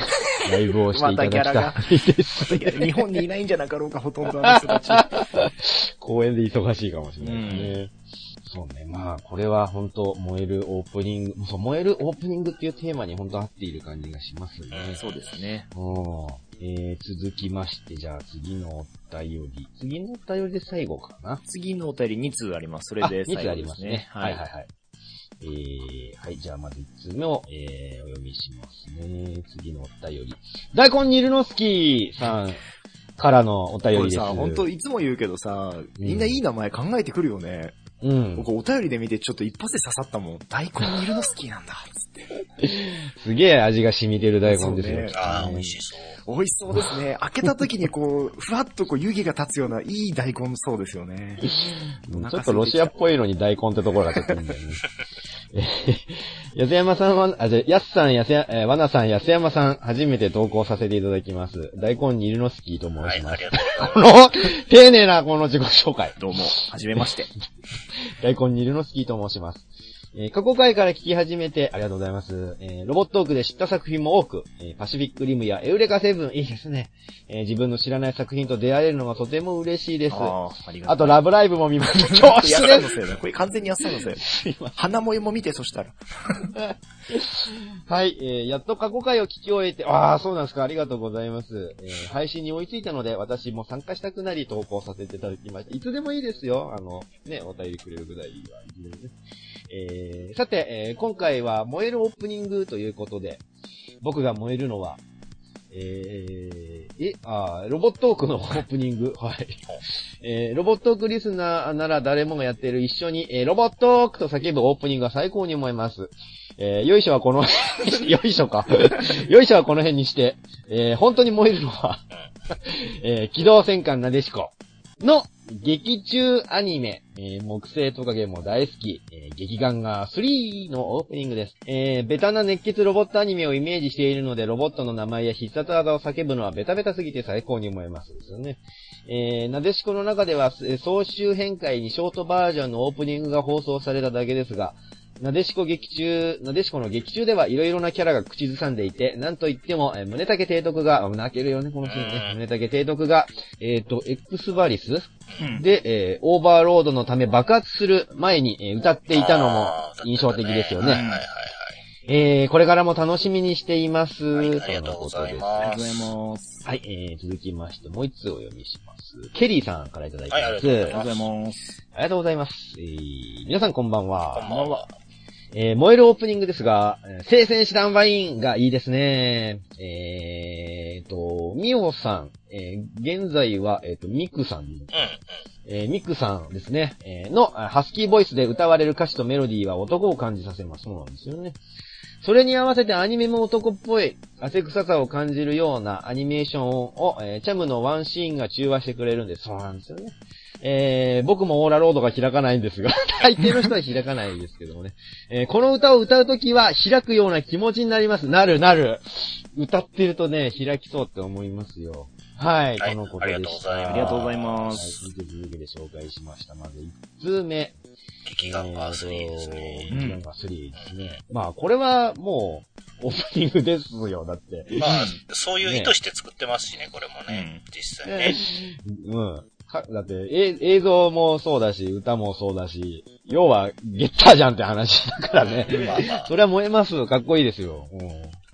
ライブをしていただきたいです、ね。また日本にいないんじゃなかろうか、ほとんどの人たち。公演で忙しいかもしれないですね。うん、そうね。まあ、これは本当燃えるオープニング、そう、燃えるオープニングっていうテーマに本当合っている感じがしますね。うん、そうですね。えー、続きまして、じゃあ次のお便り。次のお便りで最後かな。次のお便りに通あります。それで最後ですね。に通ありますね。はいはいはい。えー、はい、じゃあまずいっつうめを、えー、お読みしますね。次のお便り。大根にるのすきさんからのお便りです。これさ、ほんといつも言うけどさ、みんないい名前考えてくるよね。うん。僕お便りで見てちょっと一発で刺さったもん。大根にるのすきなんだ、つって。すげえ味が染みてる大根ですよね。ああ、美味しそう。美味しそうですね。開けた時にこう、ふわっとこう湯気が立つようないい大根もそうですよね。ちょっとロシアっぽいのに大根ってところがちょっといいんだよね。安山さんは、あ、じゃあ、やすさん、やすや、えー、わなさん、やすやまさん、初めて投稿させていただきます。大根にるのすきと申します。はい、この、丁寧なこの自己紹介。どうも、はじめまして。大根にるのすきと申します。えー、過去回から聞き始めてありがとうございます。えー、ロボットオークで知った作品も多く、えー、パシフィックリムやエウレカセブン、いいですね、えー。自分の知らない作品と出会えるのがとても嬉しいです。あ, あ, りがと, うあとラブライブも見ました。恐縮です。これ完全に安さのせい。花萌えも見て、そしたら。はい、えー、やっと過去回を聞き終えて、ああ、そうなんですか。ありがとうございます、えー。配信に追いついたので、私も参加したくなり投稿させていただきました。いつでもいいですよ。あの、ね、お便りくれるぐらいはいつでもね。えー、さて、えー、今回は燃えるオープニングということで、僕が燃えるのは、えー、え、あ、ロボットオークのオープニング。はい。えー、ロボットオークリスナーなら誰もがやっている一緒に、えー、ロボットオークと叫ぶオープニングは最高に思います。えー、よいしょはこの辺、よいしょか。よいしょはこの辺にして、えー、本当に燃えるのは、えー、機動戦艦なでしこ。の劇中アニメ、えー、木星トカゲも大好き、えー、劇ガンガースリーのオープニングです。えー、ベタな熱血ロボットアニメをイメージしているので、ロボットの名前や必殺技を叫ぶのはベタベタすぎて最高に思えますですよね。えー、なでしこの中では、総集編会にショートバージョンのオープニングが放送されただけですが、なでしこ劇中、なでしこの劇中ではいろいろなキャラが口ずさんでいて、なんといっても、えー、胸竹提督が、泣けるよね、このシーンね。胸竹提督が、えっと、エックスバリスで、えー、オーバーロードのため爆発する前に、えー、歌っていたのも印象的ですよね。えー、これからも楽しみにしています。はい、ありがとうございます。ありがとうございます。はい、えー、続きましてもう一通お読みします。ケリーさんからいただいてます。はい、ありがとうございます。ありがとうございます。えー、皆さんこんばんは。こんばんは。えー、燃えるオープニングですが、聖戦士団ワインがいいですね。えーと、ミオさん、えー、現在は、えーと、ミクさん。うん。えー、ミクさんですね。えー、の、ハスキーボイスで歌われる歌詞とメロディーは男を感じさせます。そうなんですよね。それに合わせてアニメも男っぽい、汗臭さを感じるようなアニメーションを、えー、チャムのワンシーンが中和してくれるんです。そうなんですよね。えー、僕もオーラロードが開かないんですが、大抵の人は開かないですけどもね。えー、この歌を歌うときは開くような気持ちになります。なるなる。歌ってるとね、開きそうって思いますよ。はい、はい、このことでした。ありがとうございます。ありがとうございます。はい、続きで紹介しました。まずいち通目。劇ガンガースリーですね。劇ガンガースリーですね。うん、まあ、これはもう、オープニングですよ、だって。まあ、そういう意図して作ってますしね、これもね、うん、実際ね。うん。だって、え、映像もそうだし、歌もそうだし、要は、ゲッターじゃんって話だからね。まあまあ、それは燃えます。かっこいいですよ。うん、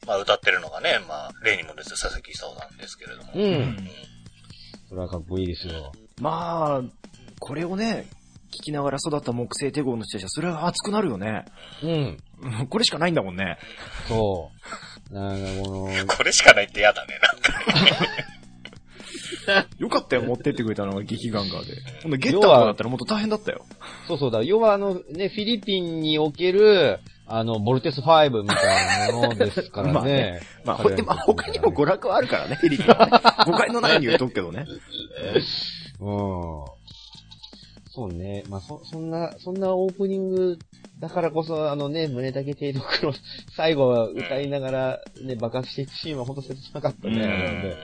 まあ、歌ってるのがね、まあ、例にもです佐々木久夫なんですけれども。うん。うん、それはかっこいいですよ。まあ、これをね、聞きながら育った木星手号の人たちは、それは熱くなるよね。うん。これしかないんだもんね。そう。なんかこの、これしかないってやだね、なんか、ね。よかったよ、持ってってくれたのが劇ガンガーで。このゲッターとかだったらもっと大変だったよ。そうそうだ。要はあのね、フィリピンにおける、あの、ボルテスファイブみたいなものですからね。まあ、ねまあほねまあ、他にも娯楽はあるからね、フィリピンは、ね。誤解のないように言うとくけどね。うん。そうね。まあ、そ、そんな、そんなオープニングだからこそ、あのね、胸だけ程度の最後は歌いながらね、爆発していくシーンはほんと切なかったね。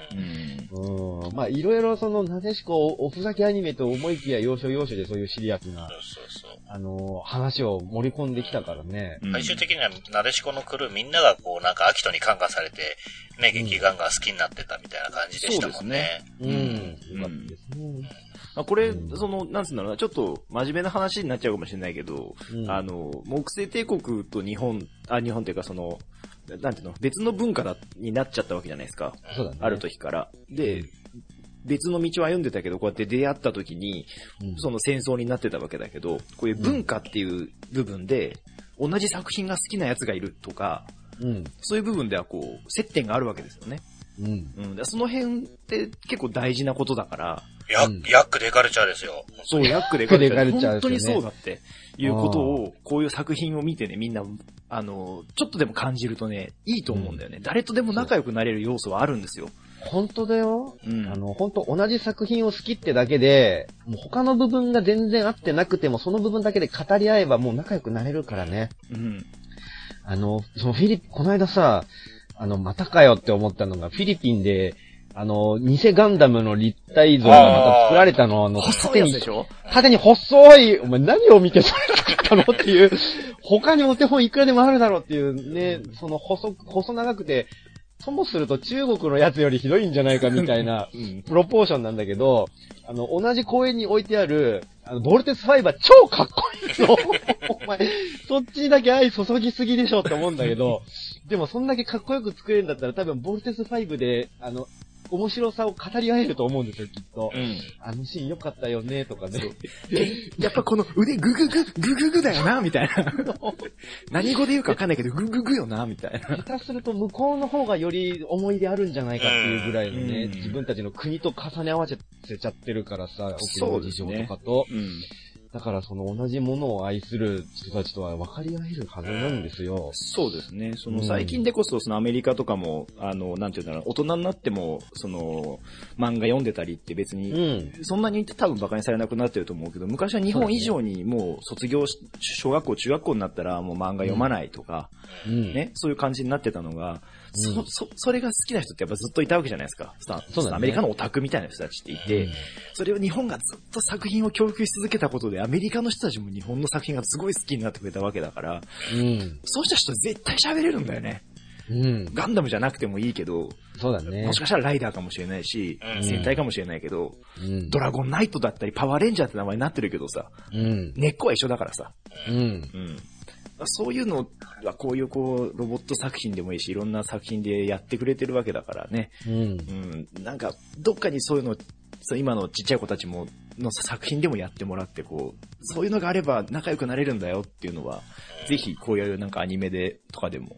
うん。うん。まあ、いろいろその、なでしこ、おふざけアニメと思いきや要所要所でそういうシリアスな、そうそうそうあの、話を盛り込んできたからね。最終的には、なでしこのクルーみんながこう、なんかアキトに感化されて、ね、劇ガンガ好きになってたみたいな感じでしたもんね。そうですね。うん。よかったですね。うんこれ、うん、その、なんつうんだろうな、ちょっと真面目な話になっちゃうかもしれないけど、うん、あの、木星帝国と日本、あ、日本というかその、なんていうの、別の文化だになっちゃったわけじゃないですか。そうだね、ある時から。で、別の道を歩んでたけど、こうやって出会った時に、その戦争になってたわけだけど、うん、こういう文化っていう部分で、同じ作品が好きな奴がいるとか、うん、そういう部分ではこう、接点があるわけですよね。うんうん、その辺って結構大事なことだから。ヤックデカルチャーですよ。そう、ヤックデカルチャー。本当にそうだっていうことを、こういう作品を見てね、みんな、あの、ちょっとでも感じるとね、いいと思うんだよね。うん、誰とでも仲良くなれる要素はあるんですよ。本当だよ。うん、あの、本当同じ作品を好きってだけで、もう他の部分が全然合ってなくても、その部分だけで語り合えばもう仲良くなれるからね。うん。あの、そのフィリピン、この間さ、あの、またかよって思ったのが、フィリピンで、あの、偽ガンダムの立体像がまた作られたの、あの、縦に、縦に細い、お前何を見てそれ作ったのっていう、他にお手本いくらでもあるだろうっていうね、その細、細長くて、ともすると中国のやつよりひどいんじゃないかみたいな、プロポーションなんだけど、あの、同じ公園に置いてある、あの、ボルテスファイバー超かっこいいぞお前、そっちにだけ愛注ぎすぎでしょって思うんだけど、でもそんだけかっこよく作れるんだったら多分ボルテスファイブで、あの、面白さを語り合えると思うんですよ、きっと。うん、あのシーン良かったよね、とかね。やっぱこの腕グググ、グググだよな、みたいな。何語で言うか分かんないけど、グググよな、みたいな。下手すると向こうの方がより思い出あるんじゃないかっていうぐらいのね、うん、自分たちの国と重ね合わせちゃってるからさ、そうですね。とかと。うんだからその同じものを愛する人たちとは分かり合えるはずなんですよ。そうですね。その最近でこそそのアメリカとかも、あの、なんていうんだろう、大人になっても、その、漫画読んでたりって別に、そんなに多分馬鹿にされなくなってると思うけど、昔は日本以上にもう卒業し、小学校、中学校になったらもう漫画読まないとか、うん、ね、そういう感じになってたのが、そ、そ、それが好きな人ってやっぱずっといたわけじゃないですか。そうだね、アメリカのオタクみたいな人たちっていて、うん、それを日本がずっと作品を供給し続けたことで、アメリカの人たちも日本の作品がすごい好きになってくれたわけだから、うん、そうした人絶対喋れるんだよね。うん、ガンダムじゃなくてもいいけど、そうだね、もしかしたらライダーかもしれないし、うん、戦隊かもしれないけど、うん、ドラゴンナイトだったりパワーレンジャーって名前になってるけどさ、うん、根っこは一緒だからさ、うんうん、そういうのはこういうこうロボット作品でもいいし、いろんな作品でやってくれてるわけだからね、うんうん、なんかどっかにそういうの、今のちっちゃい子たちもの作品でもやってもらって、こうそういうのがあれば仲良くなれるんだよっていうのは、ぜひこういうなんかアニメでとかでも、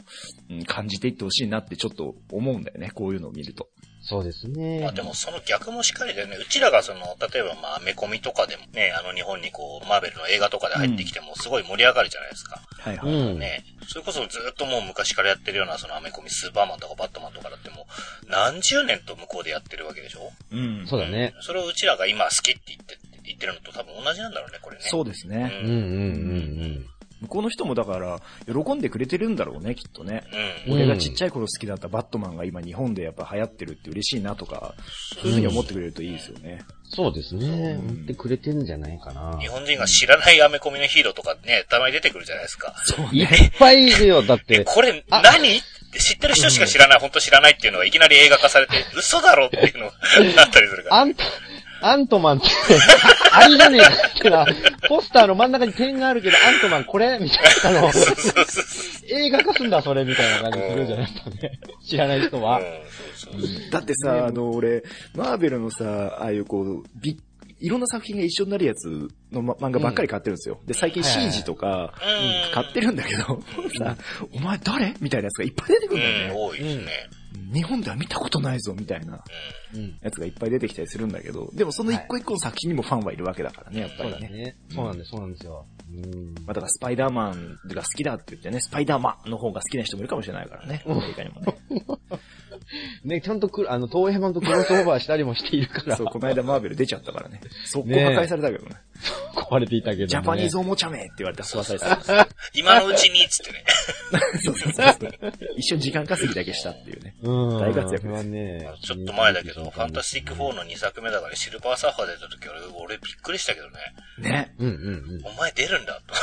うん、感じていってほしいなってちょっと思うんだよね、こういうのを見ると。そうですね。まあでもその逆もしっかりだよね。うちらがその、例えばまあアメコミとかでもね、あの日本にこう、マーベルの映画とかで入ってきてもすごい盛り上がるじゃないですか。うん、はいはい、うん。ね。それこそずっともう昔からやってるようなそのアメコミ、スーパーマンとかバットマンとかだってもう何十年と向こうでやってるわけでしょ？うん。そうだね。それをうちらが今好きって言って、言ってるのと多分同じなんだろうね、これね。そうですね。うん、うん、うんうんうん。向こうの人もだから喜んでくれてるんだろうね、きっとね、うん、俺がちっちゃい頃好きだったバットマンが今日本でやっぱ流行ってるって嬉しいなとか、そういう風に思ってくれるといいですよね、うん、そうですね、うん、思ってくれてんじゃないかな。日本人が知らないアメコミのヒーローとかね、たまに出てくるじゃないですか。そうね、いっぱいいるよ、だってこれ何知ってる人しか知らない、うん、本当知らないっていうのがいきなり映画化されて嘘だろっていうのがなったりするから。あんたアントマンってあれじゃねえかってな、ポスターの真ん中に点があるけどアントマンこれみたいなの映画化すんだそれみたいな感じするじゃないですかね、知らない人は。だってさ、あの俺マーベルのさ、ああいうこうビッいろんな作品が一緒になるやつの漫画ばっかり買ってるんですよ。うん、で、最近 シージー とか、うん、買ってるんだけど、さ、お前誰？みたいなやつがいっぱい出てくるんだよね。うん、多いですね。日本では見たことないぞ、みたいなやつがいっぱい出てきたりするんだけど、でもその一個一個の作品にもファンはいるわけだからね、やっぱりね。そうなんです、そうなんですよ。うん、まあ、だからスパイダーマンが好きだって言ってね、スパイダーマンの方が好きな人もいるかもしれないからね、アメリカにもね。ね、ちゃんとく、あの、東映版とクロスオーバーしたりもしているから。そう、この間マーベル出ちゃったからね。速攻破壊されたけどね。ね壊れていたけどね。ジャパニーズおもちゃめって言われたら壊された。今のうちにっつってね。そうそうそうそう。一緒に時間稼ぎだけしたっていうね。うん。大活躍です。ね、ちょっと前だけど、ファンタスティックフォーのにさくめだからシルバーサーファー出た時俺、俺びっくりしたけどね。ね。うんうんうん。お前出るんだと。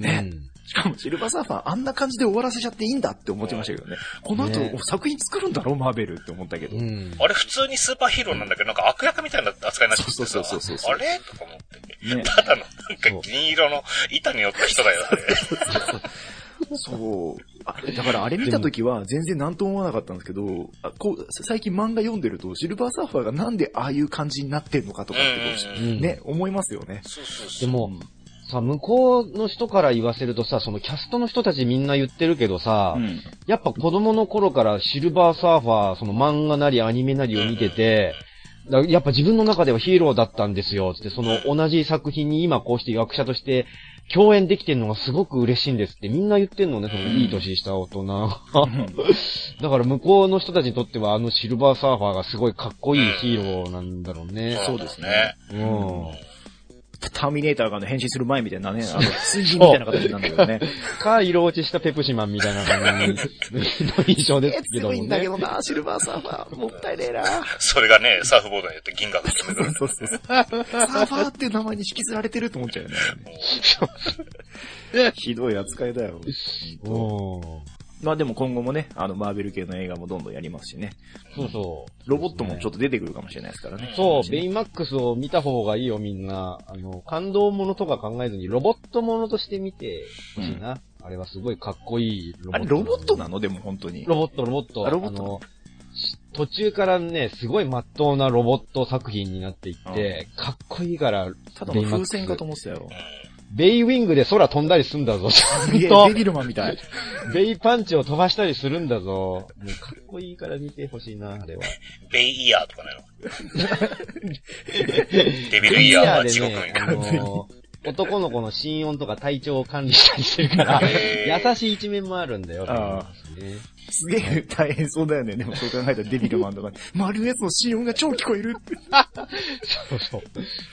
ね。うん、しかもシルバーサーファーあんな感じで終わらせちゃっていいんだって思ってましたけどね。この後、ね、作品作るんだろマーベルって思ったけど、うん、あれ普通にスーパーヒーローなんだけどなんか悪役みたいな扱いになっちゃってさ、そうそうそうそうそうあれとか思って、ね、ただのなんか銀色の板に寄った人だよあれ。そうあだからあれ見たときは全然なんとも思わなかったんですけど、あこう最近漫画読んでるとシルバーサーファーがなんでああいう感じになってんのかとかって、うん、ね思いますよね。そうそうそうでもさ、向こうの人から言わせるとさ、そのキャストの人たちみんな言ってるけどさ、うん、やっぱ子供の頃からシルバーサーファー、その漫画なりアニメなりを見てて、だやっぱ自分の中ではヒーローだったんですよ、って、その同じ作品に今こうして役者として共演できてるのがすごく嬉しいんですってみんな言ってんのね、そのいい年した大人。だから向こうの人たちにとってはあのシルバーサーファーがすごいかっこいいヒーローなんだろうね。そうですね。うん。ターミネーターが変身する前みたいなね、あの、水銀みたいな形なんだけどね。か、色落ちしたペプシマンみたいな感じの印象ですけどもね。え、強いんだけどな、シルバーサーファー。もったいねえな。それがね、サーフボードによって銀河が詰められる。そうそうそう。サーファーっていう名前に引きずられてると思っちゃうよね。ひどい扱いだよ。おまあでも今後もね、あのマーベル系の映画もどんどんやりますしね。そうそう。ロボットもちょっと出てくるかもしれないですからね。そう、ベイマックスを見た方がいいよみんな。あの、感動ものとか考えずにロボットものとして見てほしいな、うん。あれはすごいかっこいいロボット。あれロボットなのでも本当に。ロボット、ロボット。あ、ロボット。あの、途中からね、すごい真っ当なロボット作品になっていって、うん、かっこいいから。ただの風船かと思ってたよ。ベイウィングで空飛んだりするんだぞ、ちゃんと。デビルマンみたい。ベイパンチを飛ばしたりするんだぞ。もうかっこいいから見てほしいな、あれは。ベイイヤーとかなのデビルイヤーは地獄に行く、ね。男の子の心音とか体調を管理したりしてるから、優しい一面もあるんだよ。あすげえ大変そうだよね。でもそう考えたらデビルマンとかに、丸いやつの心音が超聞こえるって。そうそう。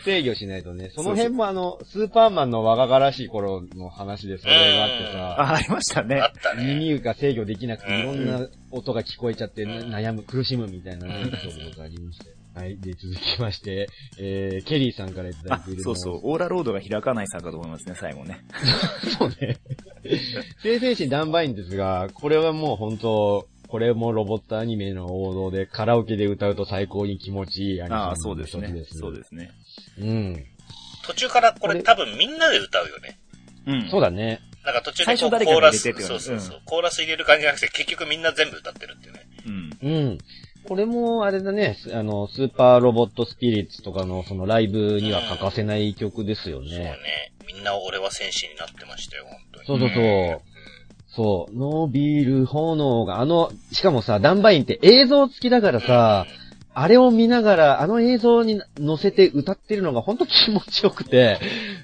制御しないとね。その辺もあの、スーパーマンの我がらしい頃の話でそれがあってさ。あ、ありましたね。耳が制御できなくていろんな音が聞こえちゃって悩む、苦しむみたいなことがありましたよ。はい。で、続きまして、えー、ケリーさんからいただいているのは。そうそう。オーラロードが開かないさんかと思いますね、最後ね。そうね。聖戦士ダンバインですが、これはもう本当、これもロボットアニメの王道で、カラオケで歌うと最高に気持ちいいアニメの一つです。ああ、そうですね。そうですね。うん。途中からこれ多分みんなで歌うよね。うん。そうだね。なんか途中でこうコーラス、そうそうそう、うん。コーラス入れる感じじゃなくて、結局みんな全部歌ってるっていうね。うん。うん。これも、あれだね、あの、スーパーロボットスピリッツとかの、そのライブには欠かせない曲ですよね。うん、そうね。みんな俺は戦士になってましたよ、本当に。そうそうそう。うん、そう。伸びる炎が、あの、しかもさ、ダンバインって映像付きだからさ、うん、あれを見ながら、あの映像に乗せて歌ってるのが本当気持ちよくて、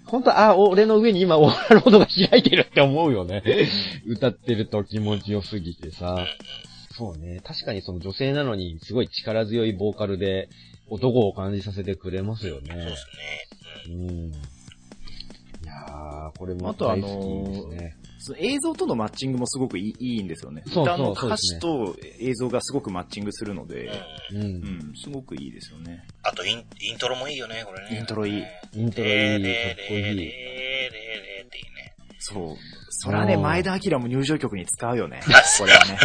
本当あ、俺の上に今オーラロードが開いてるって思うよね。歌ってると気持ちよすぎてさ。そうね。確かにその女性なのに、すごい力強いボーカルで、男を感じさせてくれますよね。そうですね。うん。いやー、これも大好きですね。あとあのー、映像とのマッチングもすごくいい、いいんですよね。そうそうそう。歌の歌詞と映像がすごくマッチングするので、うん。うん。すごくいいですよね。あとイン、イントロもいいよね、これね。イントロいい。イントロいい。かっこいい。っていいね。そう。それはね、前田明も入場曲に使うよね。これはね。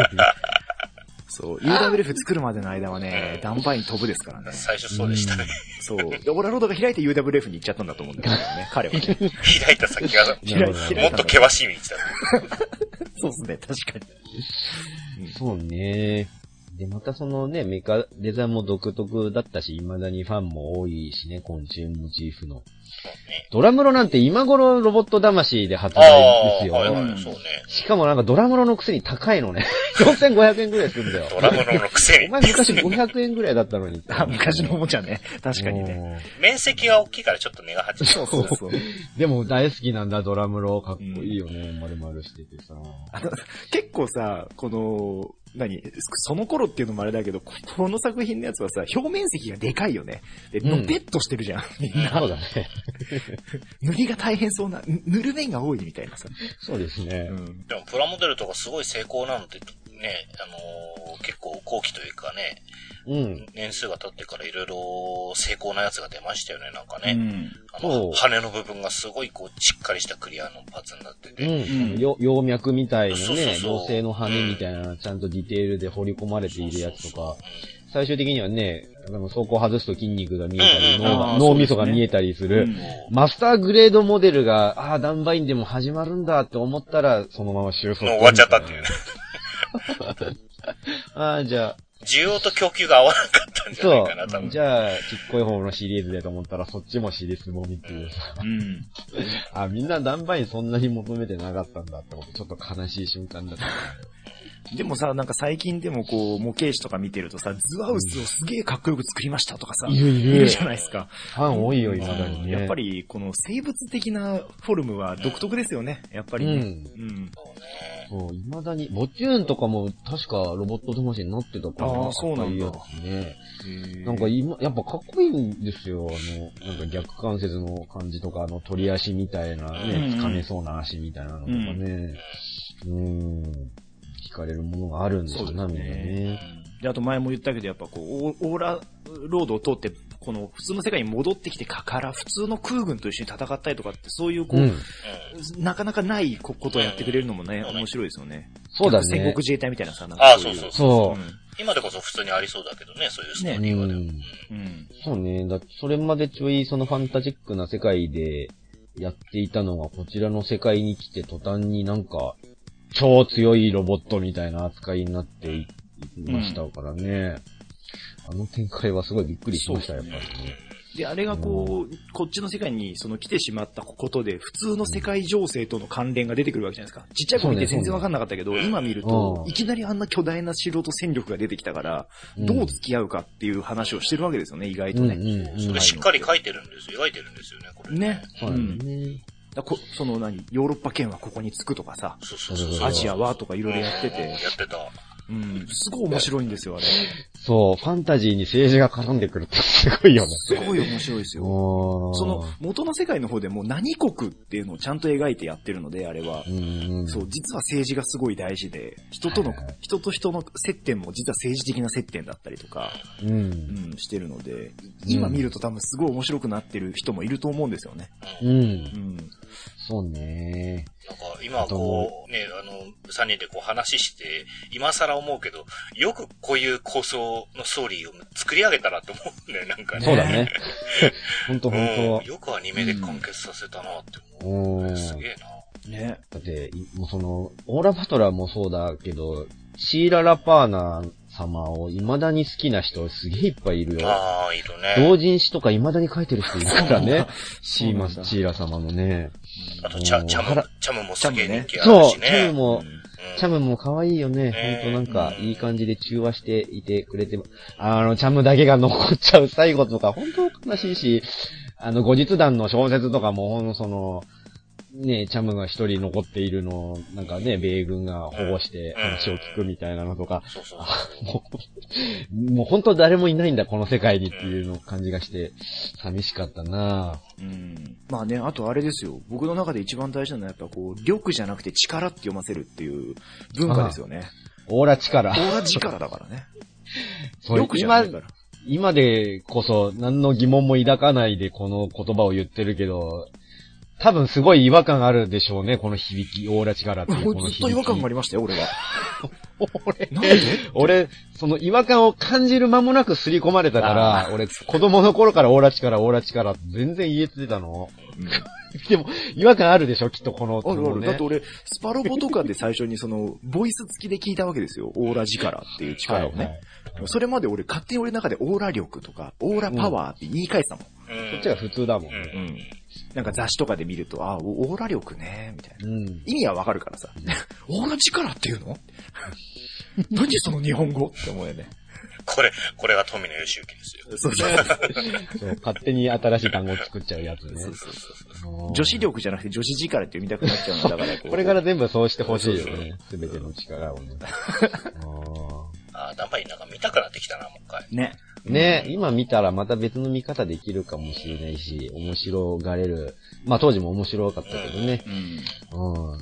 そう、ユーダブリューエフ 作るまでの間はね、ダンバイン飛ぶですからね。最初そうでしたね。うん、そう。で、オーラロードが開いて ユーダブリューエフ に行っちゃったんだと思うんだけどね、彼はね。開いた先が、もっと険しい道だった。そうですね、確かに。そうね。で、またそのね、メカデザインも独特だったし、未だにファンも多いしね、昆虫モチーフの。ドラムロなんて今頃ロボット魂で発売ですよ。はいはい、そうね。しかもなんかドラムロのくせに高いのね。よんせんごひゃくえんくらいするんだよ。ドラムロのくせに。お前昔ごひゃくえんくらいだったのに。あ、昔のおもちゃね。確かにね。面積が大きいからちょっと値が張っちゃう。そうそうそう。でも大好きなんだ、ドラムロ。かっこいいよね。丸々しててさ。あの、結構さ、この、何その頃っていうのもあれだけど、この作品のやつはさ、表面積がでかいよね。で、のぺっとしてるじゃん、みんな。そうだね。塗りが大変そうな、塗る面が多いみたいなさ。そうですね。うん、でも、プラモデルとかすごい成功なのって、ね、あのー、結構後期というかね、うん、年数が経ってからいろいろ成功なやつが出ましたよね、なんかね。うん、あの羽の部分がすごいこうしっかりしたクリアのパーツになってて。うんうん、よ葉脈みたいなね、そうそうそう妖精の羽みたいな、うん、ちゃんとディテールで彫り込まれているやつとか。そうそうそう最終的にはね、あの、走行外すと筋肉が見えたり、うん、脳、脳みそが見えたりする。すねうん、マスターグレードモデルが、ああ、ダンバインでも始まるんだって思ったら、そのまま収束。もう終わっちゃったっていう。ああ、じゃあ。需要と供給が合わなかったんじゃないかな、多分。じゃあ、ちっこい方のシリーズでと思ったら、そっちもシリーズもみっていうさ。うん。あ、みんなダンバインそんなに求めてなかったんだってこと、ちょっと悲しい瞬間だった。でもさ、なんか最近でもこう、模型師とか見てるとさ、ズアウスをすげえかっこよく作りましたとかさ、いるいる。いるじゃないですか。ファン多いよ、今だにね。やっぱり、この生物的なフォルムは独特ですよね、やっぱり、ね。うん。うん。そう、未だに、ボチューンとかも確かロボット魂になってたから、ね、ああ、そうなんだ。ね。なんか今、やっぱかっこいいんですよ、あの、なんか逆関節の感じとか、あの、鳥足みたいなね、掴めそうな足みたいなのとかね。うん。うんうん聞かれるものがあるんですよね。そうですね。で、あと前も言ったけど、やっぱこう、オーラロードを通って、この普通の世界に戻ってきてから、普通の空軍と一緒に戦ったりとかって、そういうこう、うん、なかなかないことをやってくれるのもね、面白いですよね。そうだね。戦国自衛隊みたいなさ、なんかそういう。あ、そうそうそう。そう。うん今でこそ普通にありそうだけどね、そういうストーリーはね。うん。うん、そうね。だそれまでちょい、そのファンタジックな世界でやっていたのが、こちらの世界に来て途端になんか、超強いロボットみたいな扱いになっていましたからね。うん、あの展開はすごいびっくりしました、ね、やっぱりね。で、あれがこう、こっちの世界にその来てしまったことで、普通の世界情勢との関連が出てくるわけじゃないですか。ちっちゃい子見て全然わかんなかったけど、ね、今見ると、いきなりあんな巨大な城と戦力が出てきたから、どう付き合うかっていう話をしてるわけですよね、意外とね。うんうんうん、それしっかり書いてるんですよ、描いてるんですよね、これ。ね。うんねだこその何ヨーロッパ圏はここに着くとかさ、そうそうそうそうアジアはとかいろいろやってて、うん、やってた。うん、すごい面白いんですよあれ。そうファンタジーに政治が絡んでくるってすごいよね。すごい面白いですよ。その元の世界の方でも何国っていうのをちゃんと描いてやってるのであれは、うんそう実は政治がすごい大事で、人との人と人の接点も実は政治的な接点だったりとか、うんうん、してるので、今見ると多分すごい面白くなってる人もいると思うんですよね。うん。うんそうね。なんか今こうね、あの、さんにんでこう話して、今更思うけど、よくこういう構想のストーリーを作り上げたらと思うんだよ、なんかね。そうだね。ほんとほんと。よくアニメで完結させたなって思う、ねうん。すげえな。ね。だって、もうその、オーラバトラもそうだけど、シーラ・ラパーナ様を未だに好きな人すげえいっぱいいるよ。ああ、いるね。同人誌とか未だに書いてる人いるからね。シーマス、シーラ様のね。あと、チャ、チャム、チャムもすげえ人気あるしね。そう、チャムも、うん、チャムも可愛いよね。ほんとなんか、いい感じで中和していてくれて、あの、チャムだけが残っちゃう最後とか、ほんと悲しいし、あの、後日談の小説とかも、その、ねえ、チャムが一人残っているのを、なんかね、米軍が保護して話を聞くみたいなのとか、もう本当誰もいないんだ、この世界にっていうの感じがして、寂しかったなぁ、うん。まあね、あとあれですよ、僕の中で一番大事なのはやっぱこう、力じゃなくて力って読ませるっていう文化ですよね。オーラ力。オーラ力だからね。力じゃないから。今でこそ何の疑問も抱かないでこの言葉を言ってるけど、多分すごい違和感あるでしょうね、この響き、オーラ力っていうこの響き。ずっと違和感がありましたよ、俺は。俺、なんで俺、その違和感を感じる間もなく刷り込まれたから、俺、子供の頃からオーラ力、オーラ力、全然言えてたの。うん、でも、違和感あるでしょ、きっとこの。あるある。だって俺、スパロボとかで最初にその、ボイス付きで聞いたわけですよ、オーラ力っていう力をね。はいはいそれまで俺勝手に俺の中でオーラ力とかオーラパワーって言い返したもん。うん、そっちが普通だもん、うんうん。なんか雑誌とかで見ると、あ、オーラ力ね、みたいな、うん。意味はわかるからさ。オーラ力っていうの何その日本語って思うよね。これ、これが富野義行ですよ。そうそうそう。勝手に新しい単語を作っちゃうやつね。そうそうそう。女子力じゃなくて女子力って読みたくなっちゃうのだからこう。これから全部そうしてほしいよね。すべての力をね。あ、やっぱりなんか見たくなってきたな、もう一回。ね。ね、うん、今見たらまた別の見方できるかもしれないし、面白がれる。まあ当時も面白かったけどね。うん。うんうん、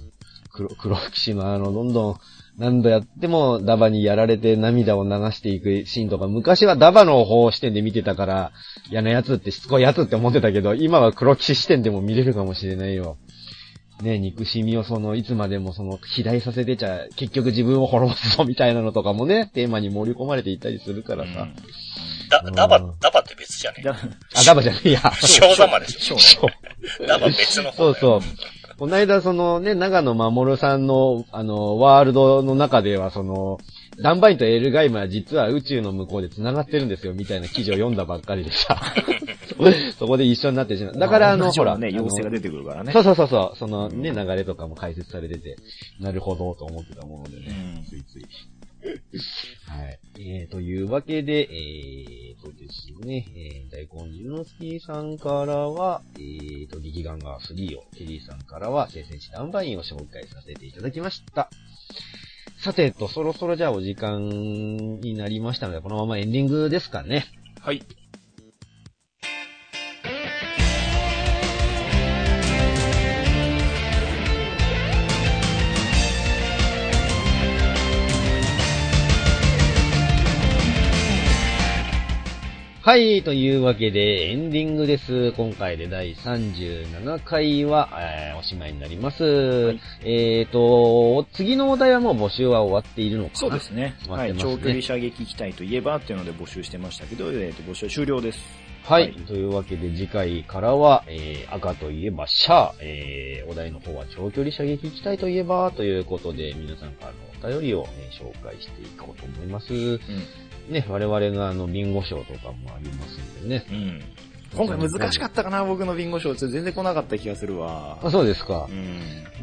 黒、黒騎士のあの、どんどん、何度やってもダバにやられて涙を流していくシーンとか、昔はダバの方視点で見てたから、嫌なやつってしつこいやつって思ってたけど、今は黒騎士視点でも見れるかもしれないよ。ね、憎しみをその、いつまでもその、肥大させてちゃ、結局自分を滅ぼすぞみたいなのとかもね、テーマに盛り込まれていったりするからさ。うん、だ、ダバ、ダバって別じゃねえ。あ、ダバじゃねえや。小ダバでしょ。ダバ別の方だよ。そうそう。この間そのね、長野守さんの、あの、ワールドの中ではその、ダンバインとエルガイムは実は宇宙の向こうで繋がってるんですよ、みたいな記事を読んだばっかりでさ。そこで一緒になってしまう。だからあの、ほら。ね、妖精が出てくるからね。そうそうそうそう。そのね、流れとかも解説されてて、なるほど、と思ってたものでね。ついつい。はい。えー、というわけで、えーとですね、えー、大根龍之介さんからは、えーと、力ガンガースリーを、ケリーさんからは、聖戦士ダンバインを紹介させていただきました。さてと、そろそろじゃあお時間になりましたので、このままエンディングですかね。はい。はい、というわけでエンディングです。今回でだいさんじゅうななかいは、えー、おしまいになります。はい、えーと、次のお題はもう募集は終わっているのかな？そうですね。終わってますね。はい、長距離射撃機体といえばっていうので募集してましたけど、えーと、募集終了です。はい、はい。というわけで次回からは、えー、赤といえばシャー、えー、お題の方は長距離射撃機体といえばということで、皆さんからのお便りを、ね、紹介していこうと思います。うんね、我々があの、ビンゴ賞とかもありますんでね。うん。今回難しかったかな、僕のビンゴ賞。全然来なかった気がするわ。あ、そうですか。うん、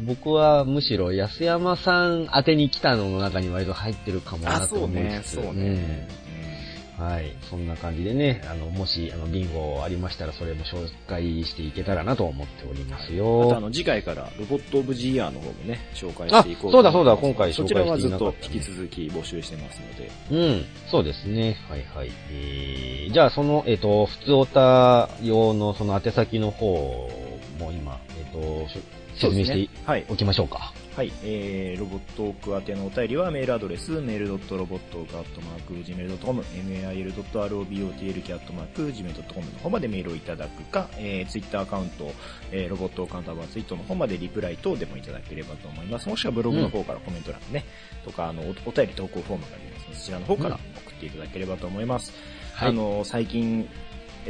僕はむしろ安山さん宛てに来たのの中に割と入ってるかもなと思います。そうね、そうね。うん、はい。そんな感じでね、あの、もし、あの、ビンゴありましたら、それも紹介していけたらなと思っておりますよ。あと、あの、次回から、ロボットオブジイヤーの方もね、紹介していこうと思います。あ、そうだそうだ、今回紹介していなかった、ね。そちらはずっと引き続き募集してますので。うん、そうですね。はいはい。えー、じゃあ、その、えっ、ー、と、普通オタ用のその宛先の方も今、えっ、ー、と、説明しておきましょうか。はい、えー、ロボットオーク宛てのお便りはメールアドレス メールドットロボットオークアットマークジーメールドットコム メールアドットロボットオークアットマークジーメールドットコム の方までメールをいただくか、えー、ツイッターアカウント、えー、ロボットオークアンダーバーツイートの方までリプライ等でもいただければと思います。もしくはブログの方からコメント欄ね、うん、とかあの お, お便り投稿フォームがありますので、そちらの方から送っていただければと思います。うん、あの、はい、最近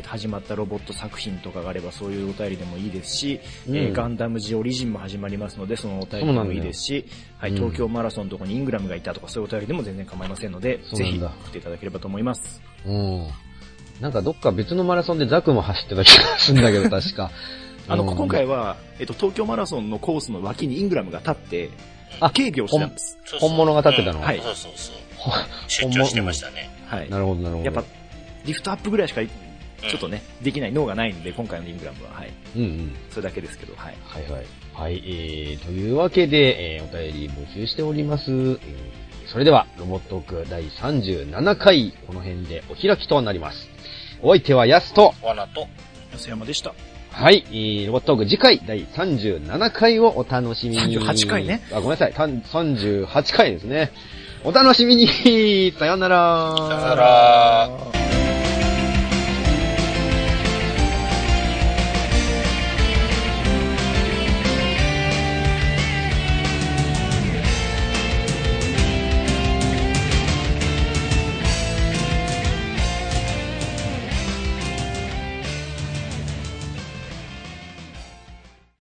始まったロボット作品とかがあればそういうお便りでもいいですし、うん、えー、ガンダム G オリジンも始まりますのでそのお便りでもいいですし、はい、東京マラソンのとこにイングラムがいたとかそういうお便りでも全然構いませんので、ぜひ送っていただければと思います。うん、なんかどっか別のマラソンでザクも走ってた気がするんだけど確かあの、うん、今回は、えっと、東京マラソンのコースの脇にイングラムが立って警備をしてたんです。本物が立ってたの、うん、はい、そうそうそう出張してましたね、うん、はい、なるほどなるほど。やっぱリフトアップぐらいしかちょっとね、うん、できない、脳がないので、今回のイングラムは、はい。うんうん。それだけですけど、はい。はいはい。はい、えー、というわけで、えー、お便り募集しております。えー、それでは、ロボットオークだいさんじゅうななかい、この辺でお開きとなります。お相手はヤスと、ワナと、安山でした。はい、えー、ロボットオーク次回、だいさんじゅうななかいをお楽しみに。さんじゅうはちかいね。あ、ごめんなさい、さんじゅうはちかいですね。お楽しみに。さよなら。さよなら。